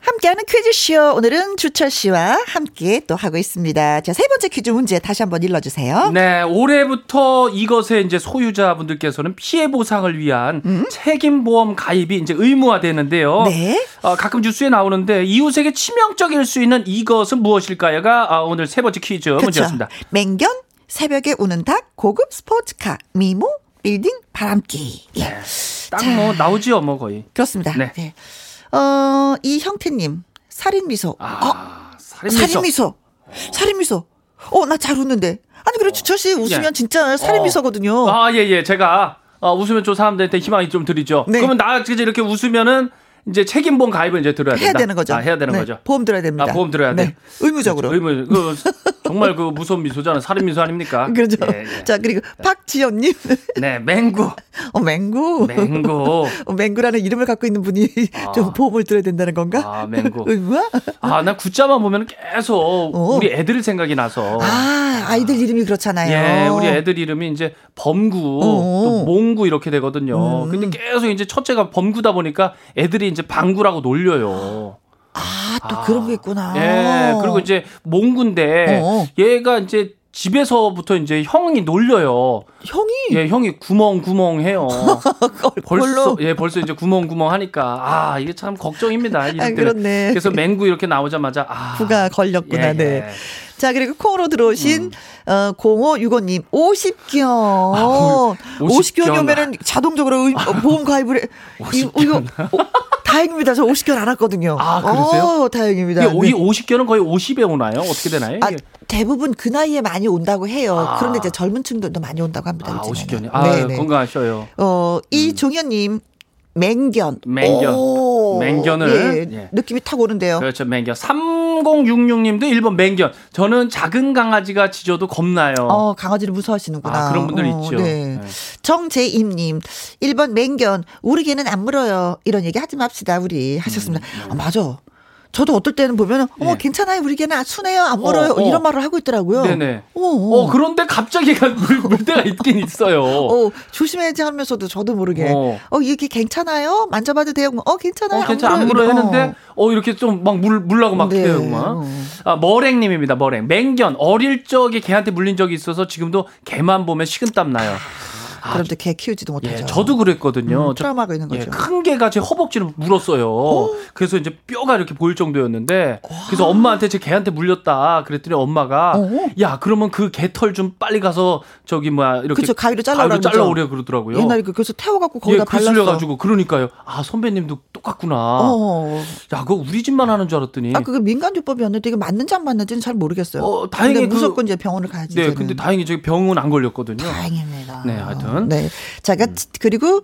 함께하는 퀴즈쇼 오늘은 주철 씨와 함께 또 하고 있습니다. 자, 세 번째 퀴즈 문제 다시 한번 일러주세요. 네, 올해부터 이것의 이제 소유자분들께서는 피해 보상을 위한 책임보험 가입이 이제 의무화되는데요. 네. 가끔 뉴스에 나오는데 이웃에게 치명적일 수 있는 이것은 무엇일까요?가 오늘 세 번째 퀴즈 그렇죠. 문제였습니다. 맹견, 새벽에 우는 닭, 고급 스포츠카, 미모, 빌딩, 바람기. 예. 네. 딱 뭐 나오지요, 뭐 거의. 그렇습니다. 네. 네. 이형태님 살인미소. 살인미소. 살인미소. 나 잘 웃는데. 아니 그래 주철 씨 웃으면 예. 진짜 살인미소거든요. 예예. 제가 웃으면 좀 사람들한테 희망이 좀 드리죠. 네. 그러면 나 이렇게 웃으면은 이제 책임보험 가입을 이제 들어야 된다. 해야 되는 거죠. 해야 되는 네. 거죠. 보험 들어야 됩니다. 보험 들어야 네. 돼. 의무적으로. 그렇죠. 정말 그 무서운 미소잖아. 살인미소 아닙니까? 그렇죠. 예, 예. 자, 그리고 박지연님. 네, 맹구. 맹구. 맹구라는 이름을 갖고 있는 분이 좀 보험을 들어야 된다는 건가? 맹구. 의무야? 나 굿자만 보면 계속 우리 애들 생각이 나서. 아이들 이름이 그렇잖아요. 예, 우리 애들 이름이 이제 범구, 또 몽구 이렇게 되거든요. 근데 계속 이제 첫째가 범구다 보니까 애들이 이제 방구라고 놀려요. 또 그런 게 있구나. 예. 그리고 이제 몽군데 얘가 이제 집에서부터 이제 형이 놀려요. 형이? 예, 형이 구멍구멍 해요. 벌써 이제 구멍구멍 하니까 이게 참 걱정입니다. 그렇네. 그래서 맹구 이렇게 나오자마자 구가 걸렸구나. 예, 네. 예. 자, 그리고 콩으로 들어오신 0565님 50견. 50견이 오면은 자동적으로 보험 가입을 해. 50견. 다행입니다. 저 50견 안 왔거든요. 그러세요? 다행입니다. 이 50견은 거의 50에 오나요? 어떻게 되나요? 대부분 그 나이에 많이 온다고 해요. 그런데 이제 젊은 층들도 많이 온다고 합니다. 50견이. 건강하셔요. 이종현님. 맹견을 예, 느낌이 탁 오는데요. 그렇죠. 맹견. 3066님도 1번 맹견. 저는 작은 강아지가 짖어도 겁나요. 강아지를 무서워하시는구나. 그런 분들 있죠. 네. 네. 정재임님 1번 맹견. 우리 개는 안 물어요. 이런 얘기 하지 맙시다 우리 하셨습니다. 맞아. 저도 어떨 때는 보면 괜찮아요. 우리 개는 순해요. 안 물어요. 이런 말을 하고 있더라고요. 네네. 그런데 갑자기 물 때가 있긴 있어요. 조심해야지 하면서도 저도 모르게 이게 괜찮아요? 만져봐도 돼요? 괜찮아요. 안 물어요. 했는데 이렇게 좀 막 물라고 막 돼요. 네. 머랭님입니다. 머랭. 맹견. 어릴 적에 개한테 물린 적이 있어서 지금도 개만 보면 식은땀 나요. 그럼 또 개 키우지도 못하죠. 예, 저도 그랬거든요. 트라우마가 있는 거죠. 예, 큰 개가 제 허벅지를 물었어요. 그래서 이제 뼈가 이렇게 보일 정도였는데 그래서 엄마한테 제 개한테 물렸다 그랬더니 엄마가 야 그러면 그 개털 좀 빨리 가서 저기 뭐야 이렇게 그쵸, 가위로 잘라오래 그러더라고요. 옛날에 그래서 태워갖고 거기다 발라가지고 그러니까요. 선배님도 똑같구나. 야 그거 우리 집만 하는 줄 알았더니 그게 민간요법이었는데 이게 맞는지 안 맞는지는 잘 모르겠어요. 다행히 무조건 이제 병원을 가야지. 네, 근데 다행히 저기 병원 안 걸렸거든요. 다행입니다. 네, 하여튼. 네. 자, 그리고,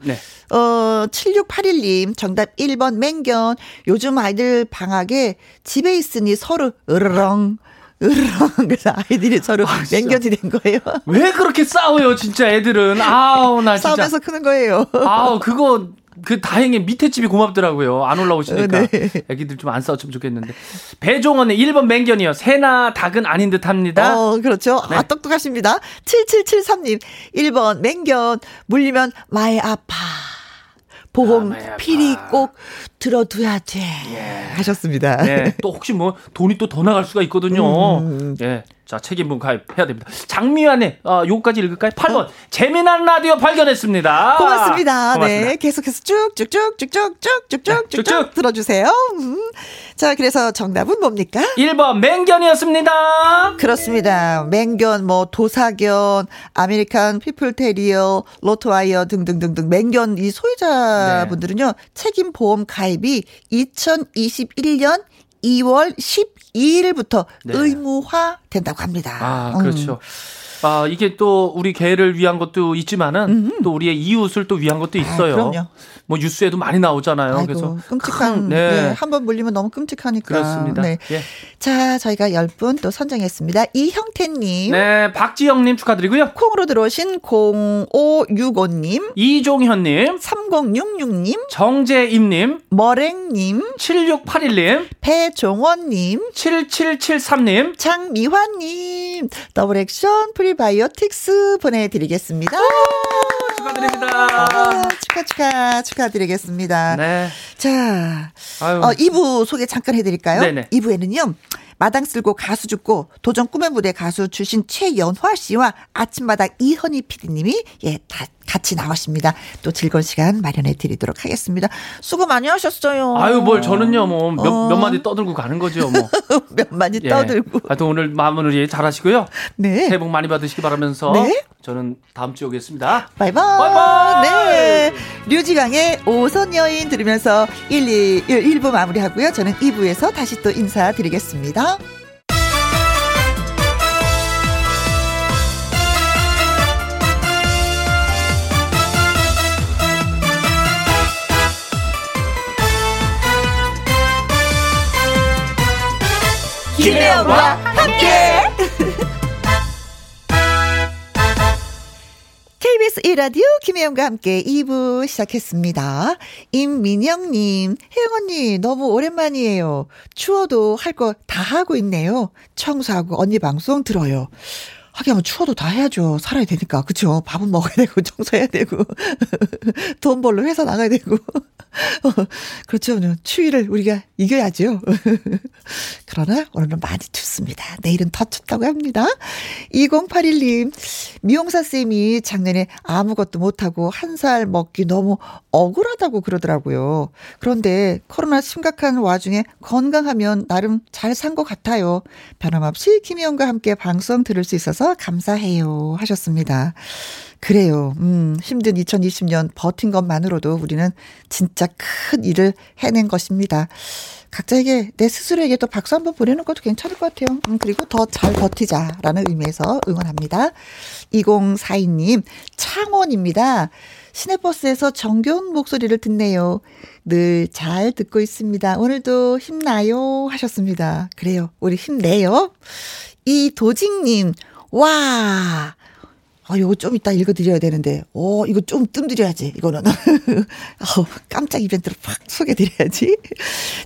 7681님, 정답 1번 맹견. 요즘 아이들 방학에 집에 있으니 서로 으르렁. 그래서 아이들이 서로 맹견이 된 거예요. 왜 그렇게 싸워요, 진짜 애들은. 나 진짜. 싸움에서 크는 거예요. 다행히 밑에 집이 고맙더라고요. 안 올라오시니까. 네. 애기들 좀 안 싸웠으면 좋겠는데. 배종원의 1번 맹견이요. 새나 닭은 아닌 듯 합니다. 그렇죠. 네. 똑똑하십니다. 7773님. 1번 맹견. 물리면 마이 아파. 보험 필히 꼭 들어둬야 돼. 예. 하셨습니다. 네. 또 혹시 돈이 또 더 나갈 수가 있거든요. 예. 자, 책임분 가입해야 됩니다. 장미환의 요거까지 읽을까요? 8번 재미난 라디오 발견했습니다. 고맙습니다. 네, 계속해서 쭉쭉 들어주세요. 자, 그래서 정답은 뭡니까? 1번 맹견이었습니다. 그렇습니다. 맹견, 도사견, 아메리칸 피플테리어, 로트와이어 등등등등 맹견 이 소유자분들은요 책임보험 가입이 2021년 2월 12일부터 의무화된다고 합니다. 그렇죠. 아, 이게 또 우리 개를 위한 것도 있지만은 또 우리의 이웃을 또 위한 것도 있어요. 아, 그럼요. 뭐 뉴스에도 많이 나오잖아요. 아이고, 그래서 끔찍한 네. 예, 한번 물리면 너무 끔찍하니까. 그렇습니다. 네. 예. 자, 저희가 10분 또 선정했습니다. 이형태님, 네, 박지영님 축하드리고요. 콩으로 들어오신 0565님, 이종현님, 3066님, 정재임님, 머랭님, 7681님, 배종원님, 7773님, 장미환님, 더블 액션 프리바이오틱스 보내드리겠습니다. 축하드립니다. 축하드리겠습니다. 네. 자, 2부 소개 잠깐 해드릴까요? 네네. 2부에는요, 마당 쓸고 가수 죽고 도전 꿈의 무대 가수 출신 최연화 씨와 아침마당 이현희 PD님이 예, 다 같이 나오십니다. 또 즐거운 시간 마련해 드리도록 하겠습니다. 수고 많이 하셨어요. 아유, 뭘 저는요, 뭐, 몇 마디 떠들고 가는 거죠, 뭐. 몇 마디 예. 떠들고. 하여튼 오늘 마무리 잘 하시고요. 네. 새해 복 많이 받으시기 바라면서. 네. 저는 다음 주에 오겠습니다. 바이바이. 바이바이. 네. 류지강의 오선 여인 들으면서 1부 마무리 하고요. 저는 2부에서 다시 또 인사드리겠습니다. 김혜영과 함께 KBS 1라디오 김혜영과 함께 2부 시작했습니다. 임민영님, 혜영 언니 너무 오랜만이에요. 추워도 할 거 다 하고 있네요. 청소하고 언니 방송 들어요. 하긴 뭐 추워도 다 해야죠. 살아야 되니까. 그렇죠. 밥은 먹어야 되고 청소해야 되고 돈 벌러 회사 나가야 되고 그렇죠. 추위를 우리가 이겨야죠. 그러나 오늘은 많이 춥습니다. 내일은 더 춥다고 합니다. 2081님, 미용사쌤이 작년에 아무것도 못하고 한 살 먹기 너무 억울하다고 그러더라고요. 그런데 코로나 심각한 와중에 건강하면 나름 잘 산 것 같아요. 변함없이 김혜영과 함께 방송 들을 수 있어서 감사해요 하셨습니다. 그래요. 힘든 2020년 버틴 것만으로도 우리는 진짜 큰 일을 해낸 것입니다. 각자에게, 내 스스로에게 또 박수 한번 보내는 것도 괜찮을 것 같아요. 그리고 더 잘 버티자라는 의미에서 응원합니다. 2042님, 창원입니다. 시내버스에서 정겨운 목소리를 듣네요. 늘 잘 듣고 있습니다. 오늘도 힘나요 하셨습니다. 그래요. 우리 힘내요. 이도직님, 와, 아, 요거 좀 이따 읽어드려야 되는데, 이거 좀 뜸들여야지, 이거는. 깜짝 이벤트로 팍 소개드려야지.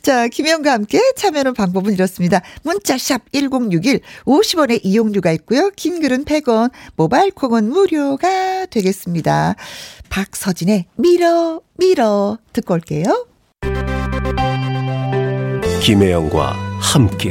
자, 김혜영과 함께 참여하는 방법은 이렇습니다. 문자샵 1061, 50원의 이용료가 있고요. 긴 글은 100원, 모바일 콩은 무료가 되겠습니다. 박서진의 밀어 듣고 올게요. 김혜영과 함께.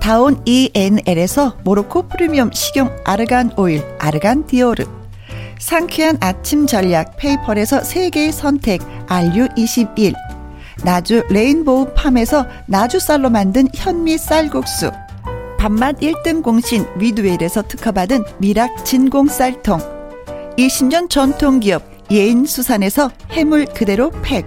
다온 ENL에서 모로코 프리미엄 식용 아르간 오일 아르간 디오르, 상쾌한 아침 전략 페이펄에서 세계의 선택 RU21, 나주 레인보우 팜에서 나주쌀로 만든 현미 쌀국수, 밥맛 1등 공신 위드웰에서 특허받은 미락 진공 쌀통, 20년 전통기업 예인수산에서 해물 그대로 팩,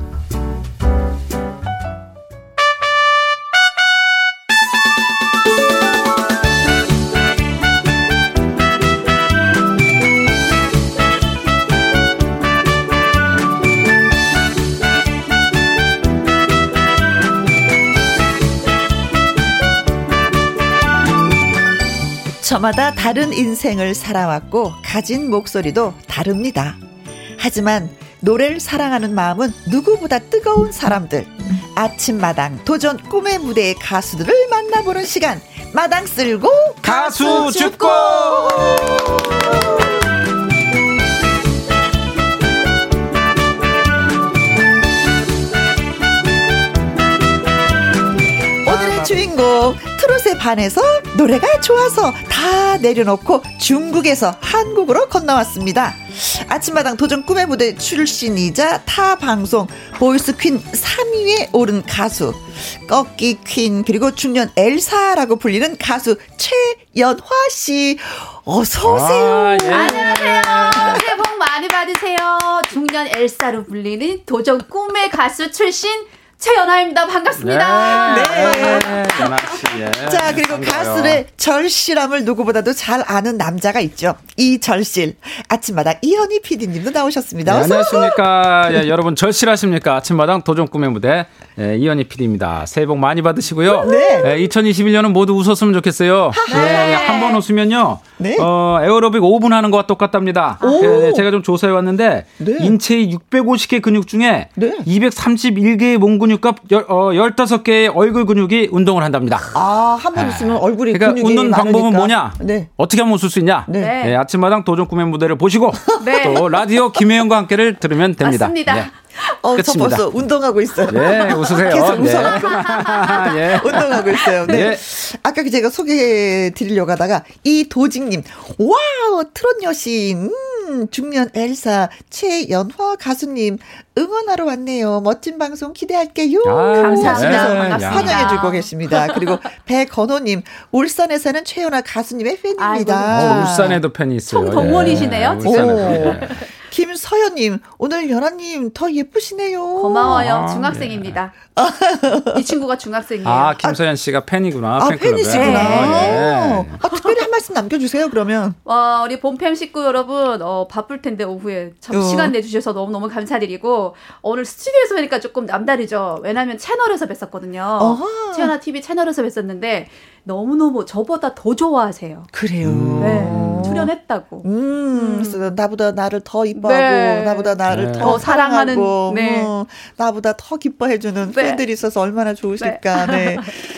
저마다 다른 인생을 살아왔고 가진 목소리도 다릅니다. 하지만 노래를 사랑하는 마음은 누구보다 뜨거운 사람들, 아침마당 도전 꿈의 무대의 가수들을 만나보는 시간, 마당 쓸고 가수 줍고. 오늘의 주인공, 트롯에 반해서 노래가 좋아서 다 내려놓고 중국에서 한국으로 건너왔습니다. 아침마당 도전 꿈의 무대 출신이자 타 방송 보이스 퀸 3위에 오른 가수, 꺾기 퀸, 그리고 중년 엘사라고 불리는 가수 최연화 씨, 어서 오세요. 아, 예. 안녕하세요. 새해 복 많이 받으세요. 중년 엘사로 불리는 도전 꿈의 가수 출신 최연화입니다. 반갑습니다. 네. 네. 연화 씨. 예. 자, 그리고 반가워요. 가수의 절실함을 누구보다도 잘 아는 남자가 있죠. 이절실. 아침마당 이현희 PD님도 나오셨습니다. 네, 안녕하십니까. 예, 여러분 절실하십니까? 아침마당 도전 꿈의 무대, 예, 이현희 PD입니다. 새해 복 많이 받으시고요. 네. 예, 2021년은 모두 웃었으면 좋겠어요. 예, 한번 웃으면요. 네. 에어로빅 5분 하는 것과 똑같답니다. 예, 제가 좀 조사해 왔는데, 네, 인체의 650개 근육 중에, 네, 231개의 몸 근육과 15개의 얼굴 근육이 운동을 한답니다. 아, 한 번 웃으면 얼굴이, 그러니까 근육이 웃는 많으니까. 방법은 뭐냐? 네. 어떻게 하면 웃을 수 있냐? 네. 네. 네, 아침마당 도전 꿈의 무대를 보시고, 네, 또 라디오 김혜영과 함께를 들으면 됩니다. 맞습니다. 네. 저 벌써 운동하고 있어요. 예, 웃으세요. 계속 웃어갖고. 예. 운동하고 있어요. 네. 예. 아까 제가 소개해 드리려고 하다가, 이도직님, 와우, 트롯 여신, 중년 엘사 최연화 가수님 응원하러 왔네요. 멋진 방송 기대할게요. 아유, 감사합니다. 환영해 주고 계십니다. 그리고 배건호님, 울산에 사는 최연화 가수님의 팬입니다. 울산에도 팬이 있어요. 청동원이시네요. 예. 울산에. 김서연님, 오늘 연하님 더 예쁘시네요. 고마워요. 중학생입니다. 예. 이 친구가 중학생이에요. 아, 김서연 씨가 팬이구나. 아, 팬이시구나. 예. 아, 특별히 한 말씀 남겨주세요, 그러면. 와, 우리 본팸 식구 여러분, 바쁠 텐데 오후에 참 시간 내주셔서 너무너무 감사드리고, 오늘 스튜디오에서 뵈니까 조금 남다르죠. 왜냐하면 채널에서 뵀었거든요. 채연화 TV 채널에서 뵀었는데 너무너무 저보다 더 좋아하세요. 그래요. 네, 출연했다고. 그래서 나보다 나를 더 이뻐하고, 네, 나보다 나를, 네, 더 사랑하는, 네, 나보다 더 기뻐해주는, 네, 팬들이 있어서 얼마나 좋으실까. 네. 네.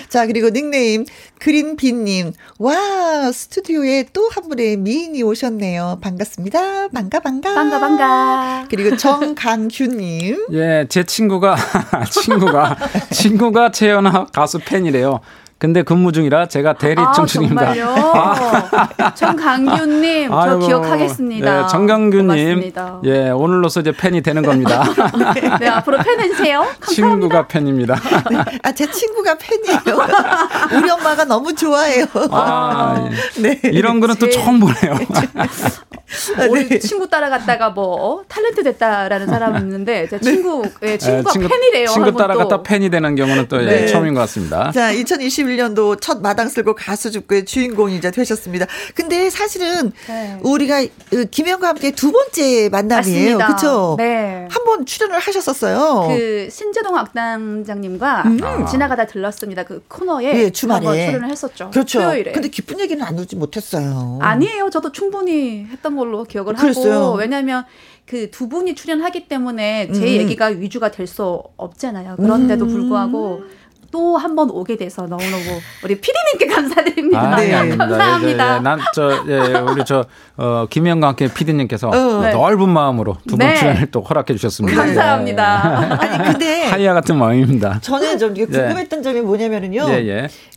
자, 그리고 닉네임 그린비님, 와, 스튜디오에 또 한 분의 미인이 오셨네요. 반갑습니다. 반가 반가. 반가 반가. 그리고 정강규님, 예, 제 친구가 최연화 가수 팬이래요. 근데 근무 중이라 제가 대리 청춘입니다. 아, 정말요? 정강규님, 저 기억하겠습니다. 네, 정강규님, 예, 오늘로서 이제 팬이 되는 겁니다. 네. 네, 앞으로 팬 해주세요. 감사합니다. 친구가 팬입니다. 네. 아, 제 친구가 팬이에요. 우리 엄마가 너무 좋아해요. 아, 네. 이런 거는 또 처음 보네요. 우리, 네, 친구 따라갔다가 뭐 탤런트 됐다라는 사람이 있는데, 제 친구, 네, 친구가 팬이래요. 친구 따라갔다 팬이 되는 경우는 또, 네, 예, 처음인 것 같습니다. 자, 2021년도 첫 마당 쓸고 가수 줍고의 주인공이 이제 되셨습니다. 근데 사실은, 네, 우리가 김혜영과 함께 두 번째 만남이에요. 그렇죠? 네. 한번 출연을 하셨었어요. 그 신재동 악단장님과 지나가다 들렀습니다. 그 코너에, 네, 주말에 한번 출연을 했었죠. 그렇죠. 토요일에. 근데 기쁜 얘기는 안 오지 못했어요. 아니에요. 저도 충분히 했던 걸로 기억을 그랬어요. 하고, 왜냐하면 그 두 분이 출연하기 때문에 제 얘기가 위주가 될 수 없잖아요. 그런데도 불구하고 또 한 번 오게 돼서 너무너무 우리 피디님께 감사드립니다. 아, 네. 감사합니다. 난 저 우리 저 김혜영과 함께 피디님께서 넓은 마음으로 두 번 출연을 또 허락해 주셨습니다. 감사합니다. 예. 아니 근데 하이와 같은 마음입니다. 저는 좀 궁금했던 점이 뭐냐면은요.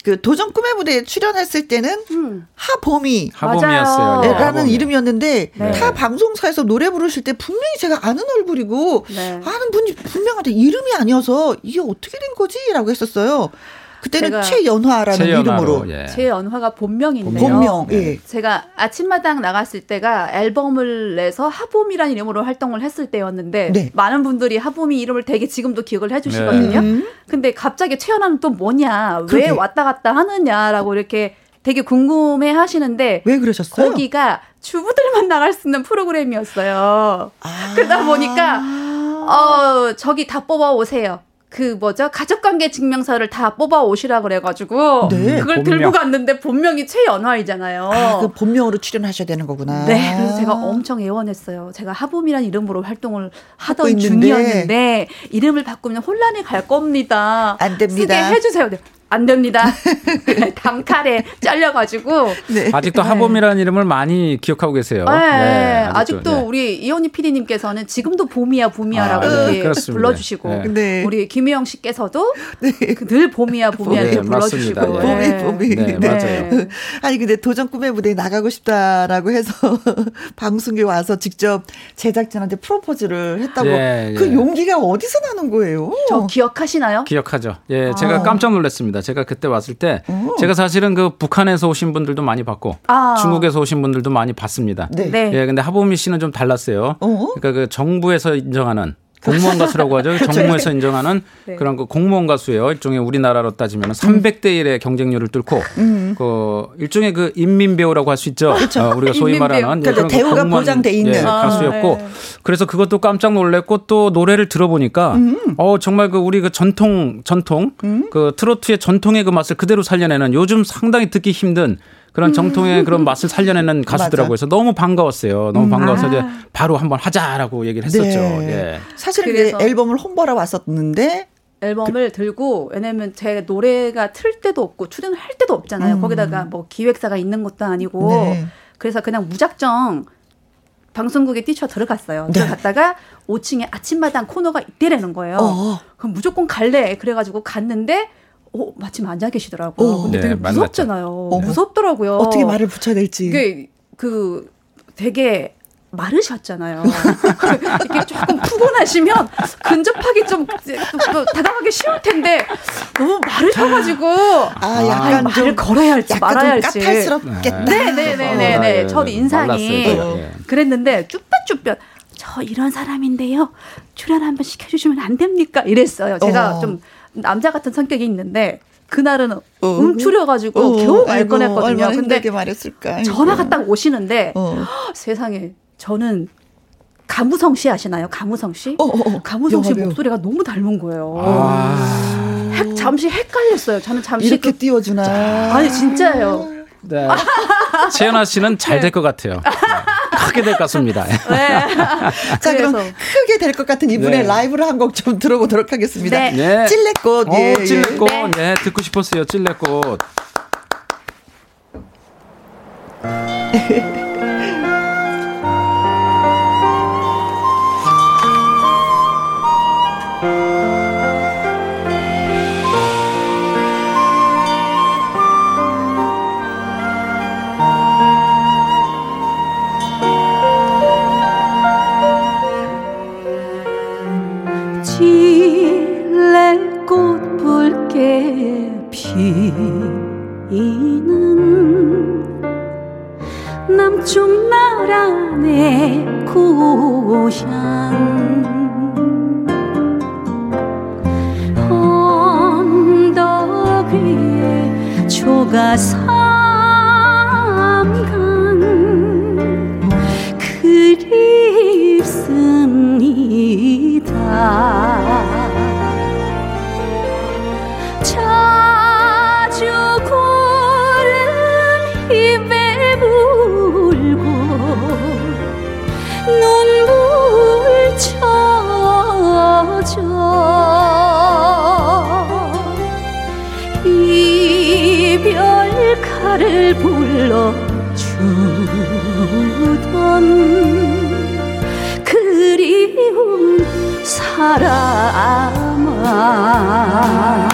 그 도전 꿈의 무대에 출연했을 때는 하범이 하범이었어요. 네, 라는 이름이었는데 타 방송사에서 노래 부르실 때 분명히 제가 아는 얼굴이고 아는 분이 분명한데 이름이 아니어서 이게 어떻게 된 거지라고 했었어요. 그때는 최연화라는 이름으로. 예. 최연화가 본명인데요. 본명. 예. 제가 아침마당 나갔을 때가 앨범을 내서 하봄이라는 이름으로 활동을 했을 때였는데 많은 분들이 하봄이 이름을 되게 지금도 기억을 해주시거든요. 근데 갑자기 최연화는 또 뭐냐, 왜 왔다 갔다 하느냐라고 이렇게 되게 궁금해 하시는데 왜 그러셨어요? 거기가 주부들만 나갈 수 있는 프로그램이었어요. 아. 그러다 보니까 저기 다 뽑아오세요. 그 뭐죠? 가족관계 증명서를 다 뽑아오시라 그래가지고 그걸 본명. 들고 갔는데 본명이 최연화이잖아요. 아, 그 본명으로 출연하셔야 되는 거구나. 네, 그래서 제가 엄청 애원했어요. 제가 하봄이라는 이름으로 활동을 하던 중이었는데 이름을 바꾸면 혼란이 갈 겁니다. 안 됩니다. 쓰게 해주세요. 안 됩니다. 단칼에 잘려가지고. 네. 아직도 하범이라는 이름을 많이 기억하고 계세요. 네. 네. 아직도 우리 이현희 PD님께서는 지금도 봄이야 봄이야라고 불러주시고 우리 김혜영 씨께서도 늘 봄이야 봄이야 이렇게 불러주시고. 봄이 봄이. 네, 맞아요. 아니 근데 도전 꿈의 무대에 나가고 싶다라고 해서 방송에 와서 직접 제작진한테 프로포즈를 했다고. 그 용기가 어디서 나는 거예요? 저 기억하시나요? 기억하죠. 예, 제가 깜짝 놀랐습니다. 제가 그때 왔을 때 제가 사실은 그 북한에서 오신 분들도 많이 봤고 중국에서 오신 분들도 많이 봤습니다. 예, 근데 하보미 씨는 좀 달랐어요. 그러니까 그 정부에서 인정하는 공무원 가수라고 하죠. 정부에서 인정하는 그런 그 공무원 가수예요. 일종의 우리나라로 따지면 300대 1의 경쟁률을 뚫고 그 일종의 그 인민 배우라고 할 수 있죠. 우리가 소위 말하는 그러니까 대우가 보장돼 있는 가수였고 그래서 그것도 깜짝 놀랐고 또 노래를 들어보니까 정말 그 우리 그 전통 그 트로트의 전통의 그 맛을 그대로 살려내는 요즘 상당히 듣기 힘든 그런 정통의 그런 맛을 살려내는 가수더라고요. 그래서 너무 반가웠어요. 너무 반가워서 이제 바로 한번 하자라고 얘기를 했었죠. 예. 사실은 그래서 앨범을 홍보하러 왔었는데 앨범을 들고 왜냐면 제 노래가 틀 때도 없고 출연을 할 때도 없잖아요. 거기다가 뭐 기획사가 있는 것도 아니고 그래서 그냥 무작정 방송국에 뛰쳐 들어갔어요. 들어갔다가 5층에 아침마당 코너가 있대라는 거예요. 그럼 무조건 갈래. 그래가지고 갔는데 마침 앉아 계시더라고. 근데 되게 무섭잖아요. 무섭더라고요. 어떻게 말을 붙여야 될지. 그 되게 마르셨잖아요. 이렇게 조금 푸근하시면 근접하기 좀 다가가기 쉬울 텐데 너무 마르셔가지고 약간 말을 걸어야 할지 약간 말아야 할지. 까탈스럽겠다. 네네네네. 저 인상이 그랬는데 쭈뼛쭈뼛. 저 이런 사람인데요. 출연 한번 시켜주시면 안 됩니까? 이랬어요. 제가 좀 남자 같은 성격이 있는데 그날은 움츠려가지고 겨우 말 꺼냈거든요. 얼마나 힘들게 말했을까. 전화가 딱 오시는데 세상에 저는 가무성 씨 아시나요? 가무성 씨? 가무성 씨 목소리가 너무 닮은 거예요. 잠시 헷갈렸어요. 저는 잠시 이렇게 띄워주나. 아니 진짜예요. 네. 최연화 씨는 잘 될 것 같아요. 크게 될 것 같습니다. 자, 그럼 크게 될 것 같은 이분의 라이브를 한 곡 좀 들어보도록 하겠습니다. 찔레꽃. 찔레꽃. 듣고 싶었어요. 찔레꽃. 피는 남쪽 나라 내 고향 언덕 위에 조가삼간 그립습니다. 넌 그리운 사람아.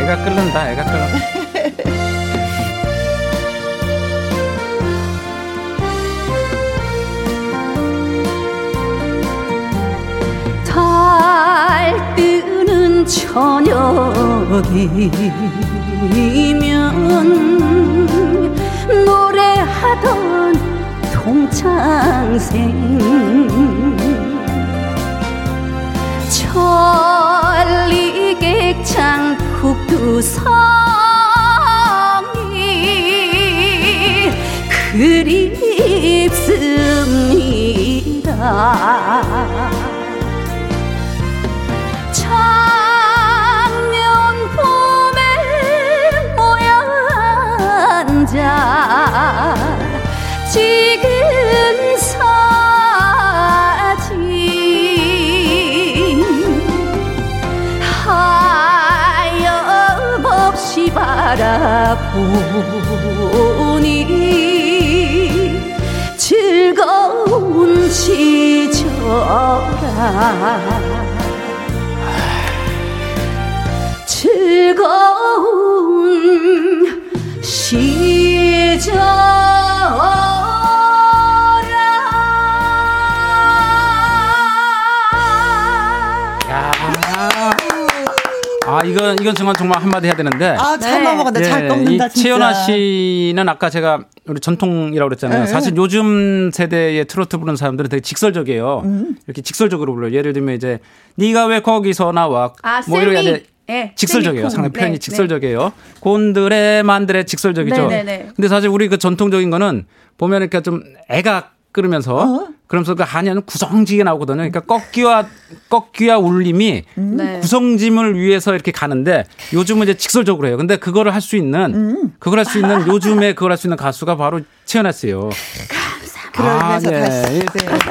애가 끓는다, 애가 끓는다. 달 뜨는 저녁이면 노래하던 동창생 천리 객창 북두성이 그립습니다. 작년 봄에 모여앉아 지금 바라보니 즐거운 시절아, 즐거운 시절. 아, 이건 정말 한마디 해야 되는데. 아, 잘 네. 넘어간다. 네. 잘 넘는다, 진짜. 최연화 씨는 아까 제가 우리 전통이라고 그랬잖아요. 네. 사실 요즘 세대의 트로트 부르는 사람들은 되게 직설적이에요. 이렇게 직설적으로 불러요. 예를 들면 이제 네가 왜 거기서 나와. 아, 뭐 이렇게 네. 직설적이에요. 상당히 표현이 네. 직설적이에요. 네. 곤드레 만드레 직설적이죠. 네. 네. 근데 사실 우리 그 전통적인 거는 보면 이렇게 좀 애가 끓으면서 그러면서 그 한여는 구성지게 나오거든요. 그러니까 꺾기와 울림이 네. 구성짐을 위해서 이렇게 가는데 요즘은 이제 직설적으로 해요. 근데 그걸 할 수 있는 요즘에 그걸 할 수 있는 가수가 바로 최연화 씨예요. 그러면서 다시. 네.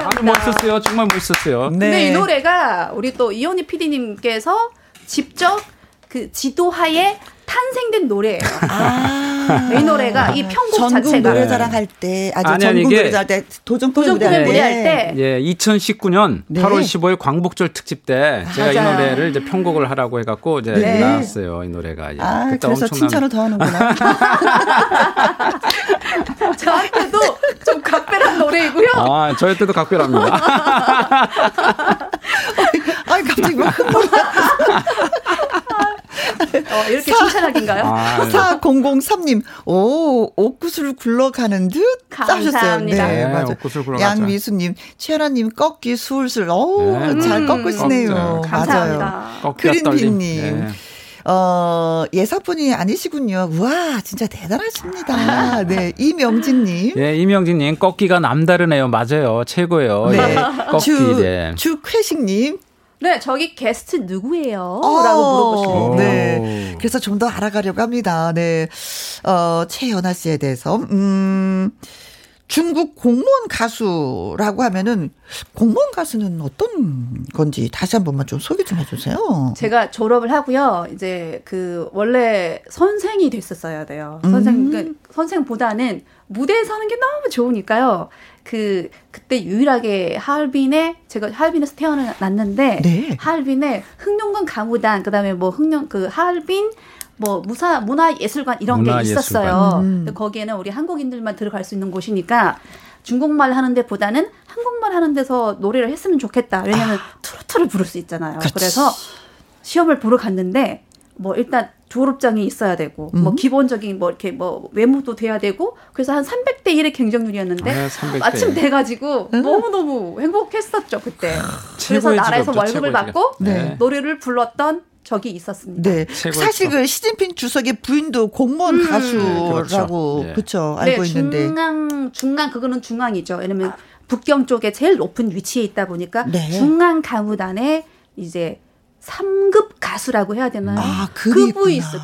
아주 멋있었어요. 정말 멋있었어요. 네. 근데 이 노래가 우리 또 이현희 PD님께서 직접 그 지도하에 탄생된 노래예요. 아, 이 노래가 이 편곡 전국 자체가 전국 노래자랑 할 때, 아주 전국 노래자랑 할 때 도정품에 무대할 때, 예, 2019년 네. 8월 15일 광복절 특집 때 제가 맞아요. 이 노래를 이제 편곡을 하라고 해갖고 이제 네. 나왔어요. 이 노래가. 예. 아, 그래서 엄청난... 칭찬을 더 하는구나. 저한테도 좀 각별한 노래이고요. 아, 저한테도 각별합니다. 아, 갑자기 막 이렇게 칭찬하긴가요? 4003님, 오, 옷구슬 굴러가는 듯 감사합니다. 네, 맞아요. 옷구슬 굴러가죠. 양미수님, 최연아님, 꺾기 술술, 오, 네. 잘 꺾으시네요. 감사합니다. 맞아요. 그린빈님. 예사뿐이 아니시군요. 우와, 진짜 대단하십니다. 네, 이명진님. 네, 이명진님, 꺾기가 남다르네요. 맞아요. 최고예요. 네. 네. 꺾기. 주쾌식님. 네, 저기 게스트 누구예요? 라고 물어보시네요. 네. 그래서 좀 더 알아가려고 합니다. 네. 최연아 씨에 대해서. 중국 공무원 가수라고 하면은 공무원 가수는 어떤 건지 다시 한 번만 좀 소개 좀 해주세요. 제가 졸업을 하고요. 이제 그 원래 선생이 됐었어야 돼요. 선생보다는 무대에 서는 게 너무 좋으니까요. 그때 유일하게 제가 할빈에서 태어났는데 네. 할빈에 흥룡관 가무단 그다음에 뭐 할빈 뭐 문화예술관 이런 게 있었어요. 거기에는 우리 한국인들만 들어갈 수 있는 곳이니까 중국말 하는 데보다는 한국말 하는 데서 노래를 했으면 좋겠다. 왜냐하면 트로트를 부를 수 있잖아요. 그치. 그래서 시험을 보러 갔는데 뭐 일단 졸업장이 있어야 되고 뭐 기본적인 뭐 이렇게 뭐 외모도 돼야 되고 그래서 한 300대 1의 경쟁률이었는데 마침 돼가지고 너무너무 행복했었죠 그때. 그래서 나라에서 월급을 받고 네. 노래를 불렀던 적이 있었습니다. 네. 사실 그 시진핑 주석의 부인도 공무원 가수라고 네, 그렇죠. 네. 알고 네, 있는데 중앙 그거는 중앙이죠. 왜냐면 북경 쪽에 제일 높은 위치에 있다 보니까 네. 중앙 가무단에 이제 3급 가수라고 해야 되나요? 아, 급이 있어요.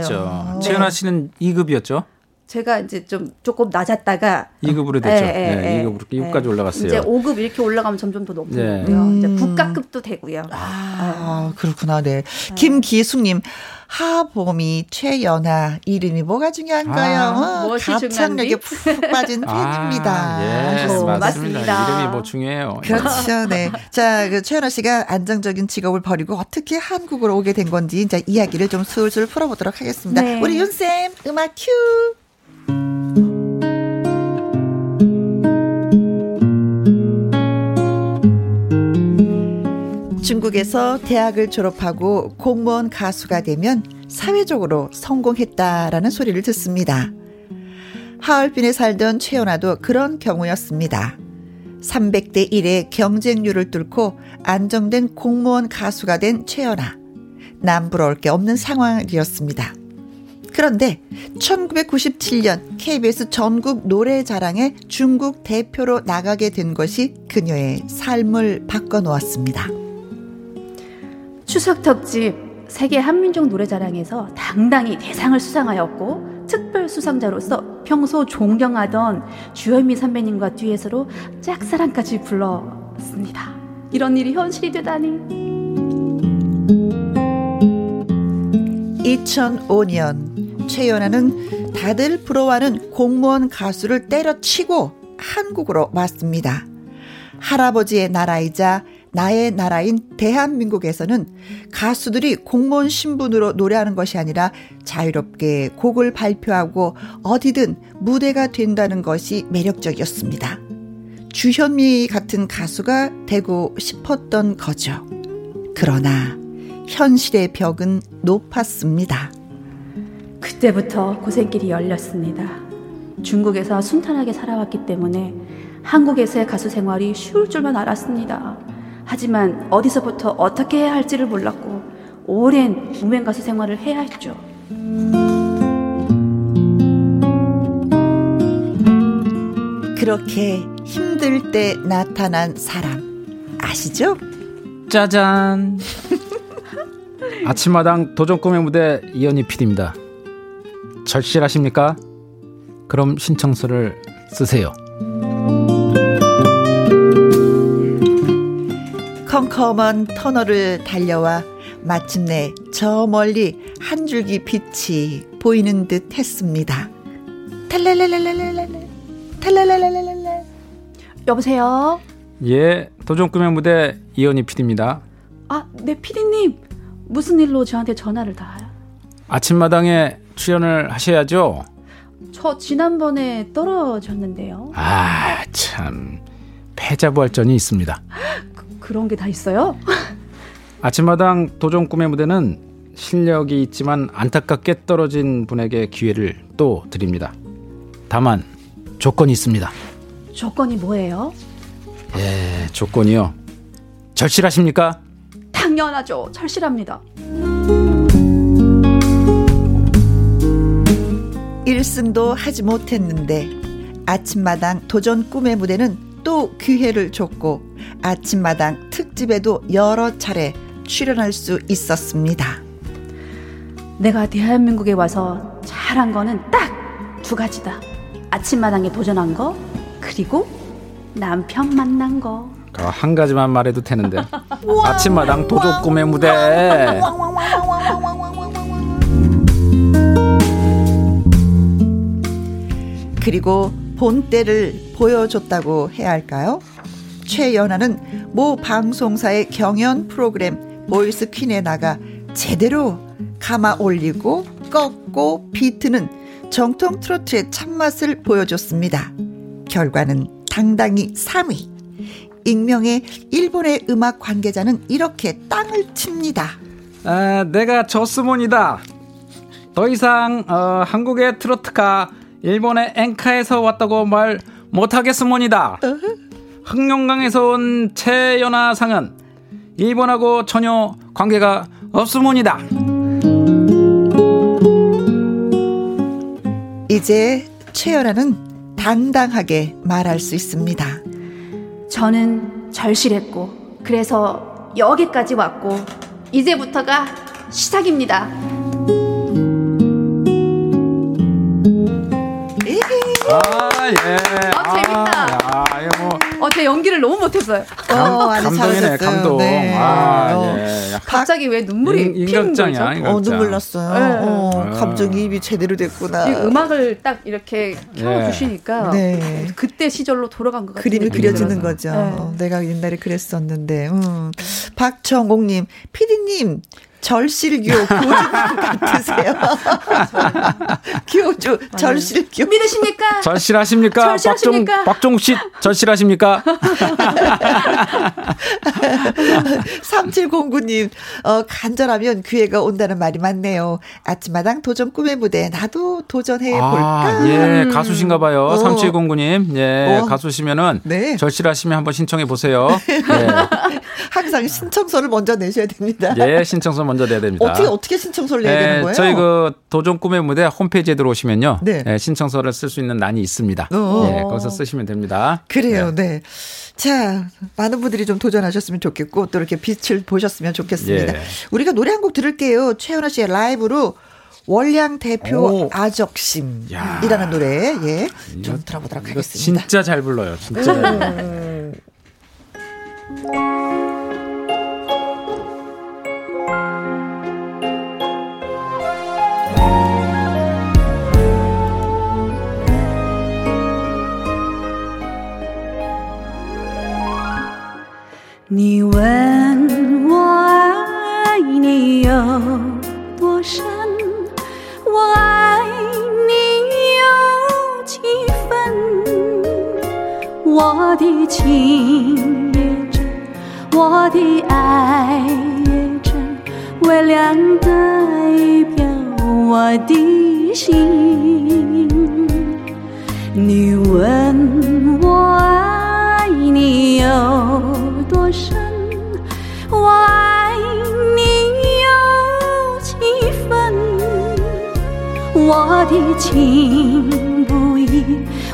있죠. 최연아 씨는 2급이었죠? 제가 이제 조금 낮았다가 2급으로 됐죠. 네, 2급까지 올라갔어요. 이제 5급 이렇게 올라가면 점점 더 높아지고요. 이제 국가급도 되고요. 아, 그렇구나. 네. 김기숙님. 하보미, 최연화 이름이 뭐가 중요한가요? 가창력에 푹푹 빠진 팬입니다. 예, 맞습니다. 이름이 뭐 중요해요. 그렇죠. 네. 자, 그 최연화 씨가 안정적인 직업을 버리고 어떻게 한국으로 오게 된 건지 이제 이야기를 좀 술술 풀어보도록 하겠습니다. 네. 우리 윤쌤 음악 큐. 중국에서 대학을 졸업하고 공무원 가수가 되면 사회적으로 성공했다라는 소리를 듣습니다. 하얼빈에 살던 최연화도 그런 경우였습니다. 300대 1의 경쟁률을 뚫고 안정된 공무원 가수가 된 최연화. 남부러울 게 없는 상황이었습니다. 그런데 1997년 KBS 전국 노래자랑에 중국 대표로 나가게 된 것이 그녀의 삶을 바꿔놓았습니다. 추석 특집 세계 한민족 노래자랑에서 당당히 대상을 수상하였고 특별 수상자로서 평소 존경하던 주현미 선배님과 듀엣으로 짝사랑까지 불렀습니다. 이런 일이 현실이 되다니. 2005년 최연화는 다들 부러워하는 공무원 가수를 때려치고 한국으로 왔습니다. 할아버지의 나라이자 나의 나라인 대한민국에서는 가수들이 공무원 신분으로 노래하는 것이 아니라 자유롭게 곡을 발표하고 어디든 무대가 된다는 것이 매력적이었습니다. 주현미 같은 가수가 되고 싶었던 거죠. 그러나 현실의 벽은 높았습니다. 그때부터 고생길이 열렸습니다. 중국에서 순탄하게 살아왔기 때문에 한국에서의 가수 생활이 쉬울 줄만 알았습니다. 하지만 어디서부터 어떻게 해야 할지를 몰랐고 오랜 무명 가수 생활을 해야 했죠. 그렇게 힘들 때 나타난 사람 아시죠? 짜잔. 아침마당 도전 꿈의 무대 이현희 PD입니다. 절실하십니까? 그럼 신청서를 쓰세요. 컴컴한 터널을 달려와 마침내 저 멀리 한 줄기 빛이 보이는 듯 했습니다. 탈랄랄랄랄랄랄. 여보세요? 예, 도전꿈의 무대 이현희 PD입니다. 아, 네 PD님. 무슨 일로 저한테 전화를 다요? 아침마당에 출연을 하셔야죠. 저 지난번에 떨어졌는데요. 아, 참. 패자부활전이 있습니다. 그런 게 다 있어요? 아침마당 도전 꿈의 무대는 실력이 있지만 안타깝게 떨어진 분에게 기회를 또 드립니다. 다만 조건이 있습니다. 조건이 뭐예요? 예, 조건이요. 절실하십니까? 당연하죠. 절실합니다. 1승도 하지 못했는데 아침마당 도전 꿈의 무대는 또 기회를 줬고 아침마당 특집에도 여러 차례 출연할 수 있었습니다. 내가 대한민국에 와서 잘한 거는 딱 두 가지다. 아침마당에 도전한 거 그리고 남편 만난 거. 한 가지만 말해도 되는데. 아침마당 도전 꿈의 무대. 그리고 본때를 보여줬다고 해야 할까요? 최연화는 모 방송사의 경연 프로그램 보이스 퀸에 나가 제대로 감아 올리고 꺾고 비트는 정통 트로트의 참맛을 보여줬습니다. 결과는 당당히 3위. 익명의 일본의 음악 관계자는 이렇게 땅을 칩니다. 아, 내가 저스몬이다. 더 이상 한국의 트로트가 일본의 엔카에서 왔다고 말 못하겠습니다. 흑룡강에서 온 최연화 상은 일본하고 전혀 관계가 없습니다. 이제 최연화는 당당하게 말할 수 있습니다. 저는 절실했고 그래서 여기까지 왔고 이제부터가 시작입니다. 예. 재밌다. 제 연기를 너무 못했어요. 감동이네, 감동. 네. 아, 예. 갑자기 왜 눈물이 핑 어, 눈물 났어요. 네. 어, 감정이 입이 제대로 됐구나. 이 음악을 딱 이렇게 켜주시니까 네. 네. 그때 시절로 돌아간 것 같아요. 그림이 그려지는 거죠. 네. 내가 옛날에 그랬었는데. 박정옥님, 피디님. 절실교 고집 같으세요. 교주 절실교 믿으십니까? 절실하십니까? 절실하십니까? 박종욱 씨 절실하십니까? 3709님 간절하면 기회가 온다는 말이 맞네요. 아침마당 도전 꿈의 무대 나도 도전해볼까? 아, 예, 가수신가 봐요. 3709님 예, 가수시면은 네. 절실하시면 한번 신청해 보세요. 예. 항상 신청서를 먼저 내셔야 됩니다. 예, 신청서 먼저 내야 됩니다. 어떻게 신청서를 내야 되는 거예요? 저희 그 도전 꿈의 무대 홈페이지에 들어오시면요. 네. 예, 신청서를 쓸 수 있는 난이 있습니다. 예, 거기서 쓰시면 됩니다. 그래요. 네. 네. 자, 많은 분들이 좀 도전하셨으면 좋겠고 또 이렇게 빛을 보셨으면 좋겠습니다. 예. 우리가 노래 한 곡 들을게요. 최연화 씨의 라이브로 월량 대표 아적심이라는 노래 예, 좀 들어보도록 하겠습니다. 진짜 잘 불러요. 진짜 잘 불러요.你问我爱你有多深，我爱你有几分，我的情也真，我的爱也真，微凉代表我的心。你问我爱你有多深，我爱你有几分，我的情不移，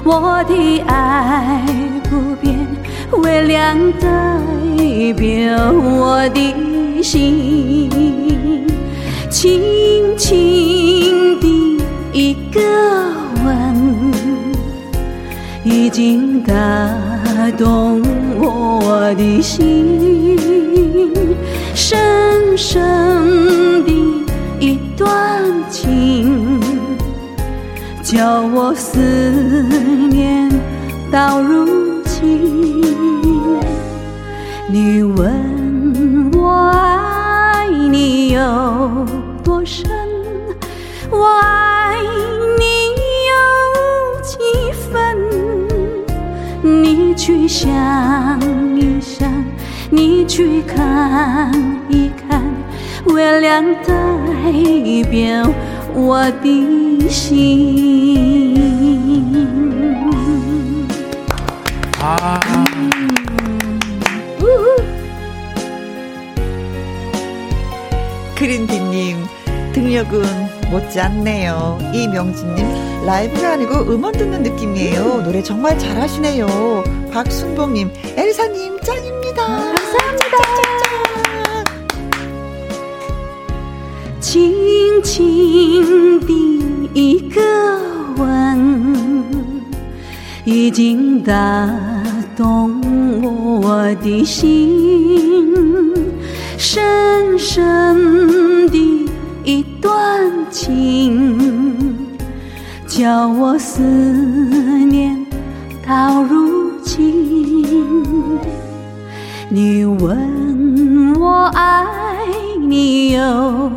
我的爱不变，微凉代表我的心，轻轻的一个吻已经打动我的心，深深的一段情，叫我思念到如今。你问我爱你有多深，我爱你有几分，你去想一想，你去看一看，月亮代表我的心。啊！그린디님 등력은 못지않네요. 이명진님 라이브가 아니고 음원 듣는 느낌이에요. 노래 정말 잘하시네요. 박순봉님, 엘사님 짱입니다.轻轻的一个吻已经打动我的心，深深的一段情，叫我思念到如今。你问我爱你有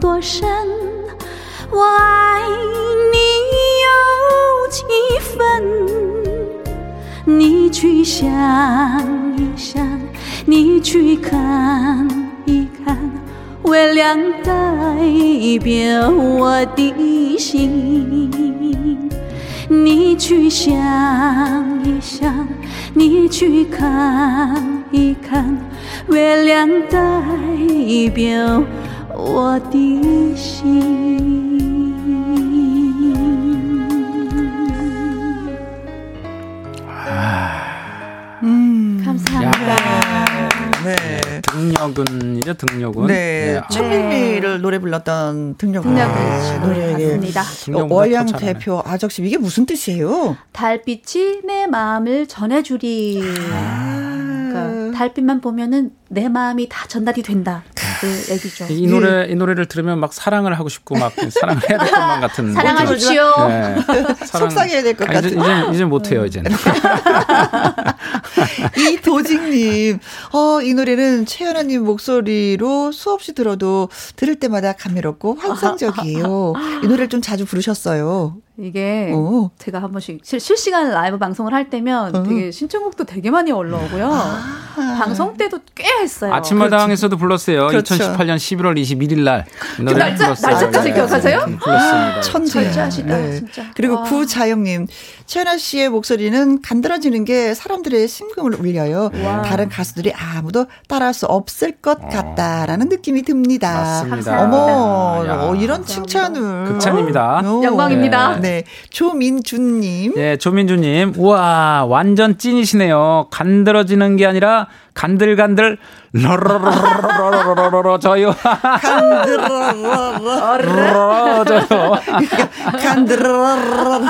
多深，我爱你有几分，你去想一想，你去看一看，月亮代表我的心，你去想一想，你去看一看，月亮代表我的心。감사합니다. 네. 등력은이죠, 등력은. 네. 천민미를 노래 불렀던 등력은. 노래입니다. 월양 대표 아적심, 이게 무슨 뜻이에요? 달빛이 내 마음을 전해주리. 달빛만 보면은 내 마음이 다 전달이 된다. 그 얘기죠. 이 노래, 이 노래를 들으면 막 사랑을 하고 싶고 막 사랑을 해야 될 것만 같은. 사랑하십시오. 네. 사랑... 속상해야 될 것 같은. 이제 못해요, 이제는. 이 도직님, 이 노래는 최연아님 목소리로 수없이 들어도 들을 때마다 감미롭고 환상적이에요. 이 노래를 좀 자주 부르셨어요. 이게 오. 제가 한 번씩 실시간 라이브 방송을 할 때면 되게 신청곡도 되게 많이 올라오고요. 아. 방송 때도 꽤 했어요. 아침마당에서도 불렀어요. 그렇죠. 2018년 11월 21일 날. 그 날짜까지 기억하세요? 불렀습니다. 천재하시다. 네. 진짜. 그리고 구자영님. 최연아 씨의 목소리는 간드러지는 게 사람들의 심금을 울려요. 와. 다른 가수들이 아무도 따라할 수 없을 것 같다라는 느낌이 듭니다. 맞습니다. 어머, 이런 감사합니다. 칭찬을. 극찬입니다. 영광입니다. 네. 네. 조민준님. 네, 조민준님. 우와, 완전 찐이시네요. 간드러지는 게 아니라 간들간들 러러러러러러러러러러 저요. 간드러러러러러러러 저요. 간드러러러러러러.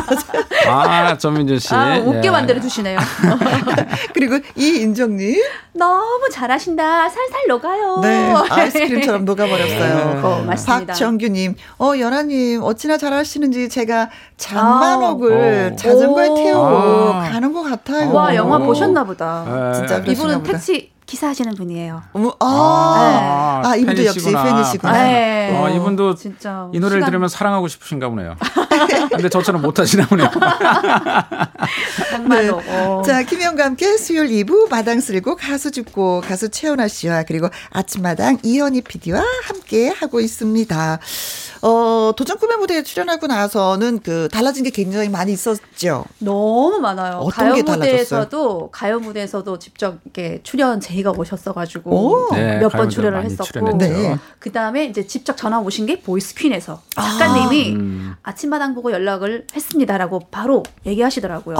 아, 조민준 씨. 아, 웃게 만들어 주시네요. 그리고 이인정님. 너무 잘하신다. 살살 녹아요. 네, 아이스크림처럼 녹아버렸어요. 맞습니다. 박정규님. 연아님 어찌나 잘하시는지 제가 잔반옥을 자전거에 태우고 가는 것 같아요. 와, 영화 보셨나 보다. 진짜 이분은 택시 기사하시는 분이에요. 네. 이분도 역시 팬이시구나. 네. 이분도 진짜 이 노래를 들으면 사랑하고 싶으신가 보네요. 근데 저처럼 못하시나 보네요. 정말로. 네. 자, 김혜영과 함께 수요일 2부 마당 쓸고 가수 짚고 가수 최연아 씨와 그리고 아침마당 이현희 PD와 함께 하고 있습니다. 도전 꿈의 무대에 출연하고 나서는 달라진 게 굉장히 많이 있었죠. 너무 많아요. 어떤 게 달라졌어요? 가요 무대에서도 직접 이렇게 출연 제의가 오셨어가지고 네, 몇 번 출연을 했었고, 네. 그 다음에 이제 직접 전화 오신 게 보이스퀸에서 작가님이 아침마당 보고 연락을 했습니다라고 바로 얘기하시더라고요.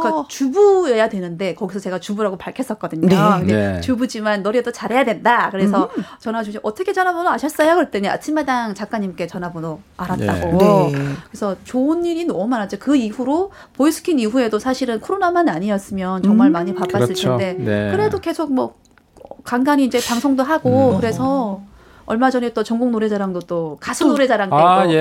그러니까 주부여야 되는데 거기서 제가 주부라고 밝혔었거든요. 네. 네. 주부지만 노래도 잘해야 된다. 그래서 전화 주시 어떻게 전화번호 아셨어요? 그랬더니 아침마당 작가님 전화번호 알았다고. 네. 네. 그래서 좋은 일이 너무 많았죠. 그 이후로 보이스킨 이후에도 사실은 코로나만 아니었으면 정말 많이 바빴을 그렇죠. 텐데 네. 그래도 계속 뭐 간간히 이제 방송도 하고 그래서 얼마 전에 또 전국 노래자랑도 또 가수 노래자랑 때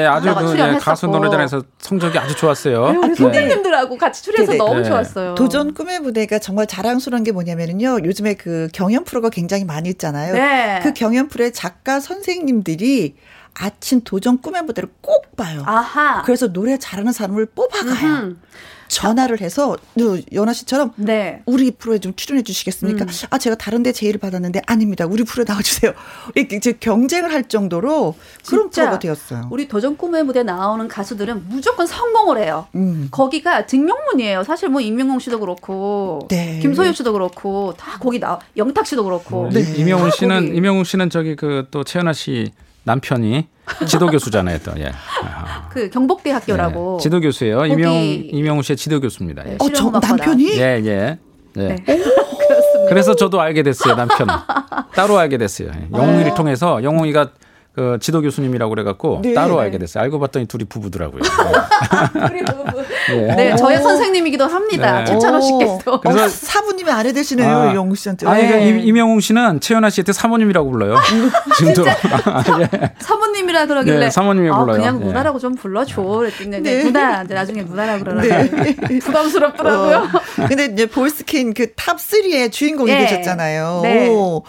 아주 출연했었고 가수 노래자랑에서 성적이 아주 좋았어요. 아유, 선생님들하고 같이 출연해서 네네. 너무 좋았어요. 도전 꿈의 무대가 정말 자랑스러운 게 뭐냐면요. 요즘에 그 경연 프로가 굉장히 많이 있잖아요. 네. 그 경연 프로의 작가 선생님들이 아침 도전 꿈의 무대를 꼭 봐요. 아하. 그래서 노래 잘하는 사람을 뽑아가요. 전화를 해서 연아 씨처럼 네. 우리 프로에 좀 출연해 주시겠습니까? 아, 제가 다른 데 제의를 받았는데 아닙니다. 우리 프로에 나와주세요. 이렇게 이제 경쟁을 할 정도로 그런 프로가 되었어요. 우리 도전 꿈의 무대에 나오는 가수들은 무조건 성공을 해요. 거기가 등용문이에요. 사실 뭐 임영웅 씨도 그렇고 네. 김소유 씨도 그렇고 다 거기 영탁 씨도 그렇고 네. 임영웅 씨는 저기 또 최연아 씨 남편이 지도교수잖아요. 또. 예. 그 경북대학교라고. 예. 지도교수예요. 임영웅 씨의 지도교수입니다. 예. 저 남편이? 예, 예. 예. 네. 그렇습니다. 그래서 저도 알게 됐어요. 남편. 따로 알게 됐어요. 영웅이를 통해서 영웅이가 지도 교수님이라고 그래갖고 네. 따로 알게 됐어요. 알고 봤더니 둘이 부부더라고요. 둘이 부부. 네, 네 저의 선생님이기도 합니다. 최찬호 씨께서. 그래서 사부님의 아내 되시네요, 이영웅 씨한테. 아니, 그러니까 임영웅 씨는 최연아 씨한테 사모님이라고 불러요. 지금도. 예. 사모님이라 그러길래. 네, 사모님이 불러요. 그냥 누나라고 좀 불러줘. 그랬더니 네. 누나, 나중에 누나라고 그러라고. 네. 부담스럽더라고요. 근데 이제 보이스킨 탑3의 주인공이 되셨잖아요. 네. 오.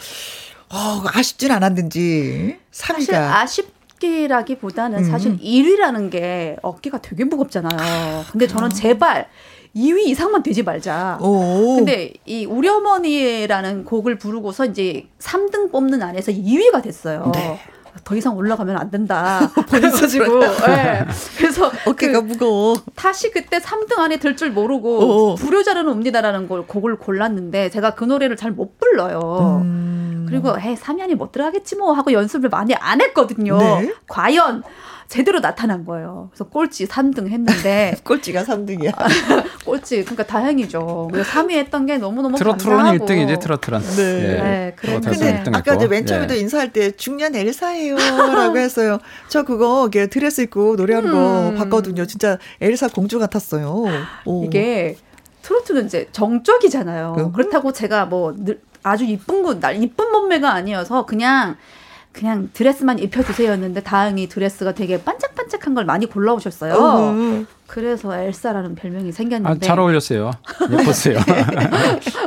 아쉽진 않았는지 3위가. 사실 아쉽기라기보다는 사실 1위라는 게 어깨가 되게 무겁잖아요. 근데 저는 제발 2위 이상만 되지 말자. 오. 근데 이 우리 어머니라는 곡을 부르고서 이제 3등 뽑는 안에서 2위가 됐어요. 네. 더 이상 올라가면 안 된다. 벌써지고. 네. 그래서 어깨가 무거워. 다시 그때 3등 안에 들 줄 모르고 불효자는 옵니다라는 곡을 골랐는데 제가 그 노래를 잘 못 불러요. 그리고 3년이 못 들어가겠지 뭐 하고 연습을 많이 안 했거든요. 네? 과연 제대로 나타난 거예요. 그래서 꼴찌 3등 했는데. 꼴찌가 3등이야. 꼴찌. 그러니까 다행이죠. 3위 했던 게 너무너무 감사하고. 트로트로는 1등이지 트로트란. 네. 그런데 아까 이제 맨 처음에도 인사할 때 중년 엘사예요 라고 했어요. 저 그거 드레스 입고 노래하는 거 봤거든요. 진짜 엘사 공주 같았어요. 오. 이게 트로트는 이제 정적이잖아요. 그렇다고 제가 뭐 아주 이쁜 거, 이쁜 몸매가 아니어서 그냥 드레스만 입혀주세요였는데 다행히 드레스가 되게 반짝반짝한 걸 많이 골라오셨어요. 그래서 엘사라는 별명이 생겼는데. 아, 잘 어울렸어요. 예뻤어요.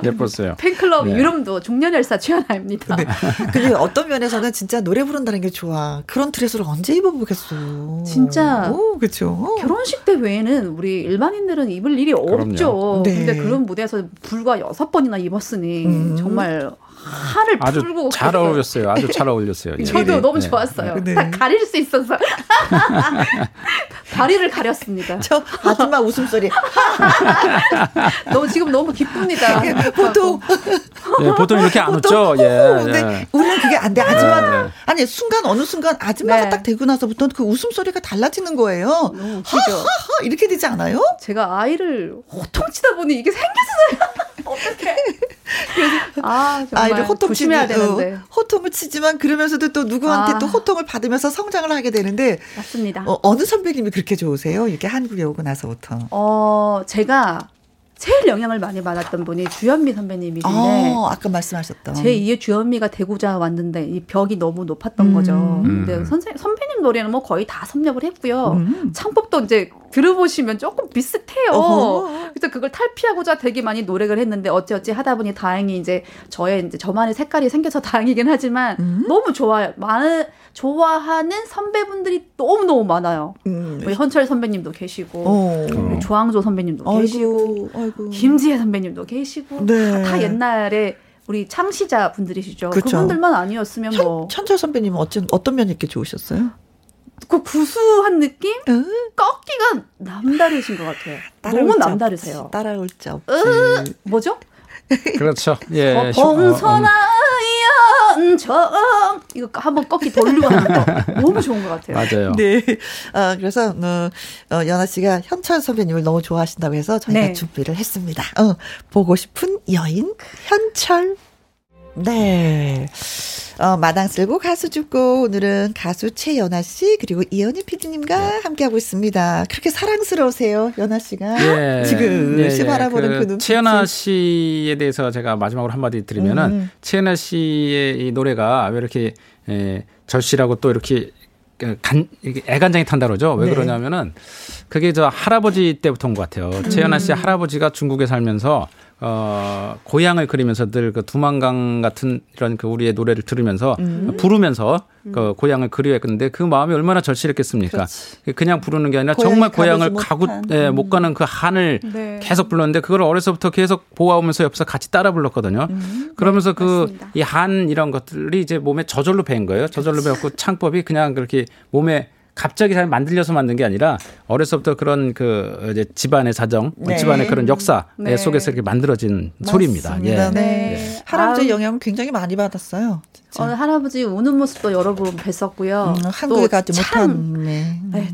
예뻤어요. 팬클럽 네. 이름도 중년 엘사 최연아입니다. 네. 그리고 어떤 면에서는 진짜 노래 부른다는 게 좋아. 그런 드레스를 언제 입어보겠어. 진짜. 오, 그렇죠. 결혼식 때 외에는 우리 일반인들은 입을 일이 없죠. 네. 근데 그런 무대에서 불과 6번이나 입었으니 정말. 하를 아주 풀고 잘 어울렸어요. 아주 잘 어울렸어요. 예. 저도 네. 너무 좋았어요. 네. 딱 가릴 수 있어서 다리를 가렸습니다. 저 아줌마 웃음소리. 너무 지금 너무 기쁩니다. 보통 이렇게 안 웃죠. 예. 우리는 그게 안 돼. 아줌마 아니 순간 어느 순간 아줌마가 네. 딱 되고 나서부터 그 웃음소리가 달라지는 거예요. 하하하 이렇게 되지 않아요? 제가 아이를 호통치다 보니 이게 생겼어요. 어떡해. 아, 아이를 호통치면 되는데 호통을 치지만 그러면서도 또 누구한테 또 호통을 받으면서 성장을 하게 되는데 맞습니다. 어느 선배님이 그렇게 좋으세요? 이렇게 한국에 오고 나서부터. 제가 제일 영향을 많이 받았던 분이 주현미 선배님이신데 아까 말씀하셨던 제2의 주현미가 되고자 왔는데 이 벽이 너무 높았던 거죠. 근데 선배님 노래는 뭐 거의 다 섭렵을 했고요. 창법도 이제 들어보시면 조금 비슷해요. 어허. 그래서 그걸 탈피하고자 되게 많이 노력을 했는데 어찌어찌 하다 보니 다행히 이제 저만의 색깔이 생겨서 다행이긴 하지만 너무 좋아요. 좋아하는 선배분들이 너무너무 많아요. 우리 현철 선배님도 계시고 조항조 선배님도 계시고 김지혜 선배님도 계시고 네. 다 옛날에 우리 창시자 분들이시죠. 그쵸. 그분들만 아니었으면 뭐 현철 선배님은 어떤 면이 이렇게 좋으셨어요? 그 구수한 느낌? 꺾기가 남다르신 것 같아요. 너무 남다르세요. 따라올 자 없지. 뭐죠? 그렇죠. 예. 봉선아연정 이거 한번 꺾기 돌리고 하는 거 너무 좋은 것 같아요. 맞아요. 네. 그래서 연아 씨가 현철 선배님을 너무 좋아하신다고 해서 저희가 네. 준비를 했습니다. 보고 싶은 여인 현철. 네. 마당 쓸고 가수 줍고 오늘은 가수 최연아 씨 그리고 이현희 PD님과 네. 함께하고 있습니다. 그렇게 사랑스러우세요, 연아 씨가 예, 지금 예, 바라보는 그 눈빛. 최연아 씨에 대해서 제가 마지막으로 한마디 드리면은 최연아 씨의 이 노래가 왜 이렇게 절실하고 또 이렇게 애간장이 탄다 그러죠. 왜 네. 그러냐면은 그게 저 할아버지 때부터인 것 같아요. 최연아 씨 할아버지가 중국에 살면서 고향을 그리면서 늘 그 두만강 같은 이런 그 우리의 노래를 들으면서 부르면서 그 고향을 그리워했는데 그 마음이 얼마나 절실했겠습니까? 그렇지. 그냥 부르는 게 아니라 정말 고향을 못 가는 그 한을 네. 계속 불렀는데 그걸 어려서부터 계속 보아오면서 옆에서 같이 따라 불렀거든요. 그러면서 그 이 한 이런 것들이 이제 몸에 저절로 배인 거예요. 저절로 배웠고 창법이 그냥 그렇게 몸에 갑자기 잘 만들려서 만든 게 아니라 어려서부터 그런 그 이제 집안의 사정, 네. 집안의 그런 역사 네. 속에서 이렇게 만들어진 맞습니다. 소리입니다. 예. 네. 네. 할아버지 영향을 굉장히 많이 받았어요. 진짜. 오늘 할아버지 우는 모습도 여러 번 뵀었고요. 한국에 가지 못한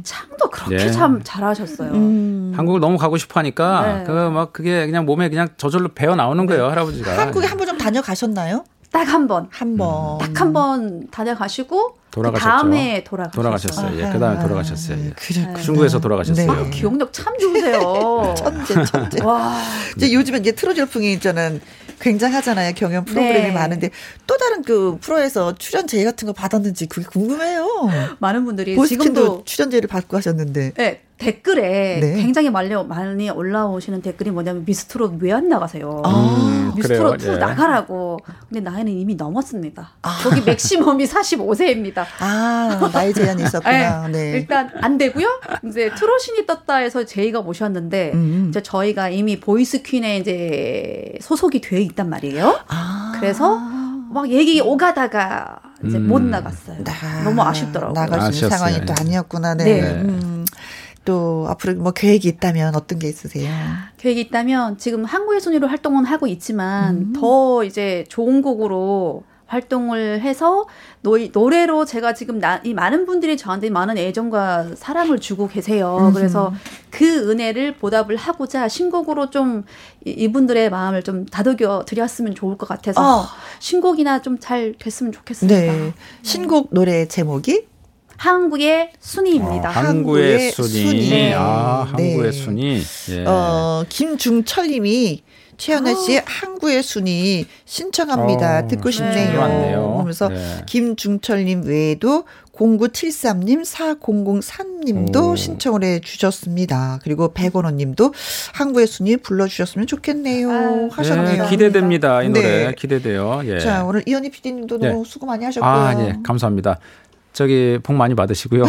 창도 그렇게 네. 참 잘하셨어요. 한국을 너무 가고 싶어하니까 네. 그게 그냥 몸에 그냥 저절로 배어 나오는 거예요, 네. 할아버지가. 한국에 한 번 좀 다녀가셨나요? 딱 한 번. 딱 한 번 다녀가시고 돌아가셨죠. 다음에 돌아가셨어요. 예, 그 다음에 돌아가셨어요. 예. 중국에서 돌아가셨어요. 네. 기억력 참 좋으세요. 천재. 와. 이제 요즘에 이제 트롯 열풍이 있잖아요. 굉장하잖아요. 경연 프로그램이 네. 많은데 또 다른 그 프로에서 출연제 같은 거 받았는지 그게 궁금해요. 많은 분들이 지금도 출연제를 받고 하셨는데. 네. 댓글에 네. 굉장히 많이 올라오시는 댓글이 뭐냐면 미스트롯 왜 안 나가세요? 미스트롯 2 예. 나가라고. 근데 나이는 이미 넘었습니다. 거기 맥시멈이 45세입니다. 나이 제한이 있었구나. 네. 일단 안 되고요. 이제 트롯신이 떴다 해서 제이가 모셨는데 이제 저희가 이미 보이스퀸에 이제 소속이 돼 있단 말이에요. 그래서 막 얘기 오가다가 이제 못 나갔어요. 너무 아쉽더라고요. 나갈 수 있는 상황이 또 아니었구나. 네. 네. 또 앞으로 뭐 계획이 있다면 어떤 게 있으세요? 계획이 있다면 지금 한국의 순위로 활동은 하고 있지만 더 이제 좋은 곡으로 활동을 해서 노래로 제가 지금 이 많은 분들이 저한테 많은 애정과 사랑을 주고 계세요. 그래서 그 은혜를 보답을 하고자 신곡으로 좀 이분들의 마음을 좀 다독여 드렸으면 좋을 것 같아서 신곡이나 좀 잘 됐으면 좋겠습니다. 네. 신곡 노래 제목이? 한국의 순위입니다. 한국의 순위. 네. 한국의 순위. 예. 김중철님이 최연화 씨의 항구의 순이 신청합니다. 듣고 싶네요. 그러면서 네. 김중철님 외에도 0973님, 4003님도 신청을 해주셨습니다. 그리고 백원호님도 항구의 순위 불러주셨으면 좋겠네요. 아유, 하셨네요. 네, 기대됩니다. 이 노래 네. 기대돼요. 예. 자, 오늘 이현희 PD님도 네. 너무 수고 많이 하셨고요. 아, 예, 감사합니다. 저기 복 많이 받으시고요.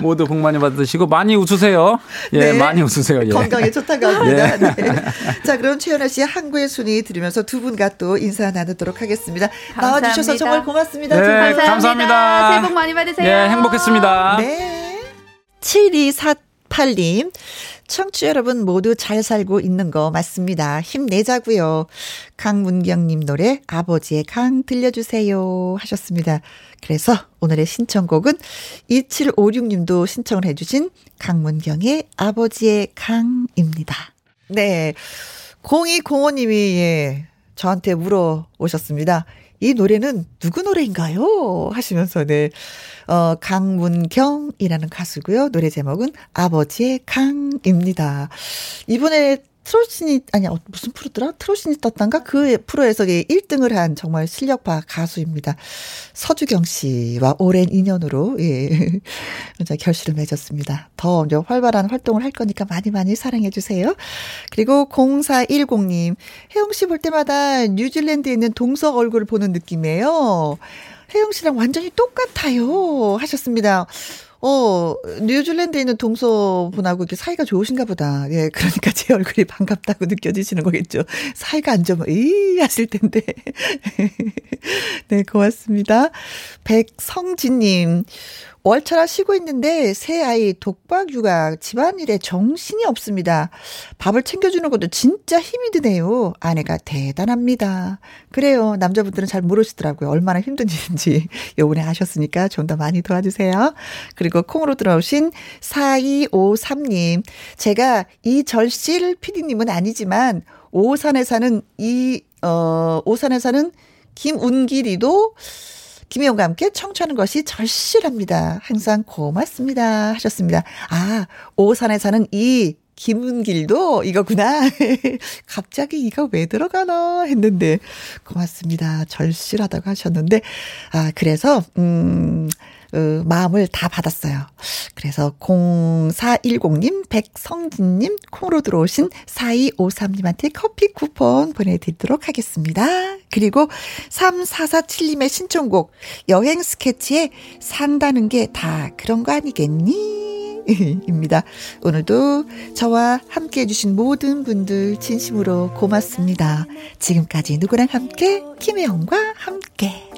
모두 복 많이 받으시고 많이 웃으세요. 예, 네. 많이 웃으세요. 예. 건강에 좋다고 합니다. 네. 네. 자, 그럼 최연아 씨의 항구의 순위 들으면서 두 분과 또 인사 나누도록 하겠습니다. 감사합니다. 나와주셔서 정말 고맙습니다. 네, 감사합니다. 감사합니다. 새해 복 많이 받으세요. 네, 행복했습니다. 네. 7248님. 청취자 여러분 모두 잘 살고 있는 거 맞습니다. 힘내자고요. 강문경님 노래 아버지의 강 들려주세요 하셨습니다. 그래서 오늘의 신청곡은 2756님도 신청을 해 주신 강문경의 아버지의 강입니다. 네, 0205님이 예, 저한테 물어오셨습니다. 이 노래는 누구 노래인가요? 하시면서 네, 강문경이라는 가수고요. 노래 제목은 아버지의 강입니다. 이번에 트로신이 아니 무슨 프로더라? 트로신이 떴던가? 그 프로에서 1등을 한 정말 실력파 가수입니다. 서주경 씨와 오랜 인연으로 예, 결실을 맺었습니다. 더 활발한 활동을 할 거니까 많이 많이 사랑해 주세요. 그리고 0410님 혜영 씨 볼 때마다 뉴질랜드에 있는 동서 얼굴을 보는 느낌이에요. 혜영 씨랑 완전히 똑같아요 하셨습니다. 뉴질랜드에 있는 동서분하고 이렇게 사이가 좋으신가 보다. 예, 그러니까 제 얼굴이 반갑다고 느껴지시는 거겠죠. 사이가 안 좋으면, 하실 텐데. 네, 고맙습니다. 백성진님. 월차라 쉬고 있는데 새 아이 독박 육아 집안일에 정신이 없습니다. 밥을 챙겨주는 것도 진짜 힘이 드네요. 아내가 대단합니다. 그래요. 남자분들은 잘 모르시더라고요. 얼마나 힘든 일인지. 요번에 아셨으니까 좀 더 많이 도와주세요. 그리고 콩으로 들어오신 4253님. 제가 이절실 PD님은 아니지만 오산에 사는 오산에 사는 김운길이도 김혜영과 함께 청취하는 것이 절실합니다. 항상 고맙습니다. 하셨습니다. 아, 오산에 사는 이 김은길도 이거구나. 갑자기 이거 왜 들어가나 했는데 고맙습니다. 절실하다고 하셨는데 아, 그래서 마음을 다 받았어요. 그래서 0410님, 백성진님, 콩으로 들어오신 4253님한테 커피 쿠폰 보내드리도록 하겠습니다. 그리고 3447님의 신청곡 여행 스케치에 산다는 게 다 그런 거 아니겠니? 입니다. 오늘도 저와 함께해 주신 모든 분들 진심으로 고맙습니다. 지금까지 누구랑 함께? 김혜영과 함께.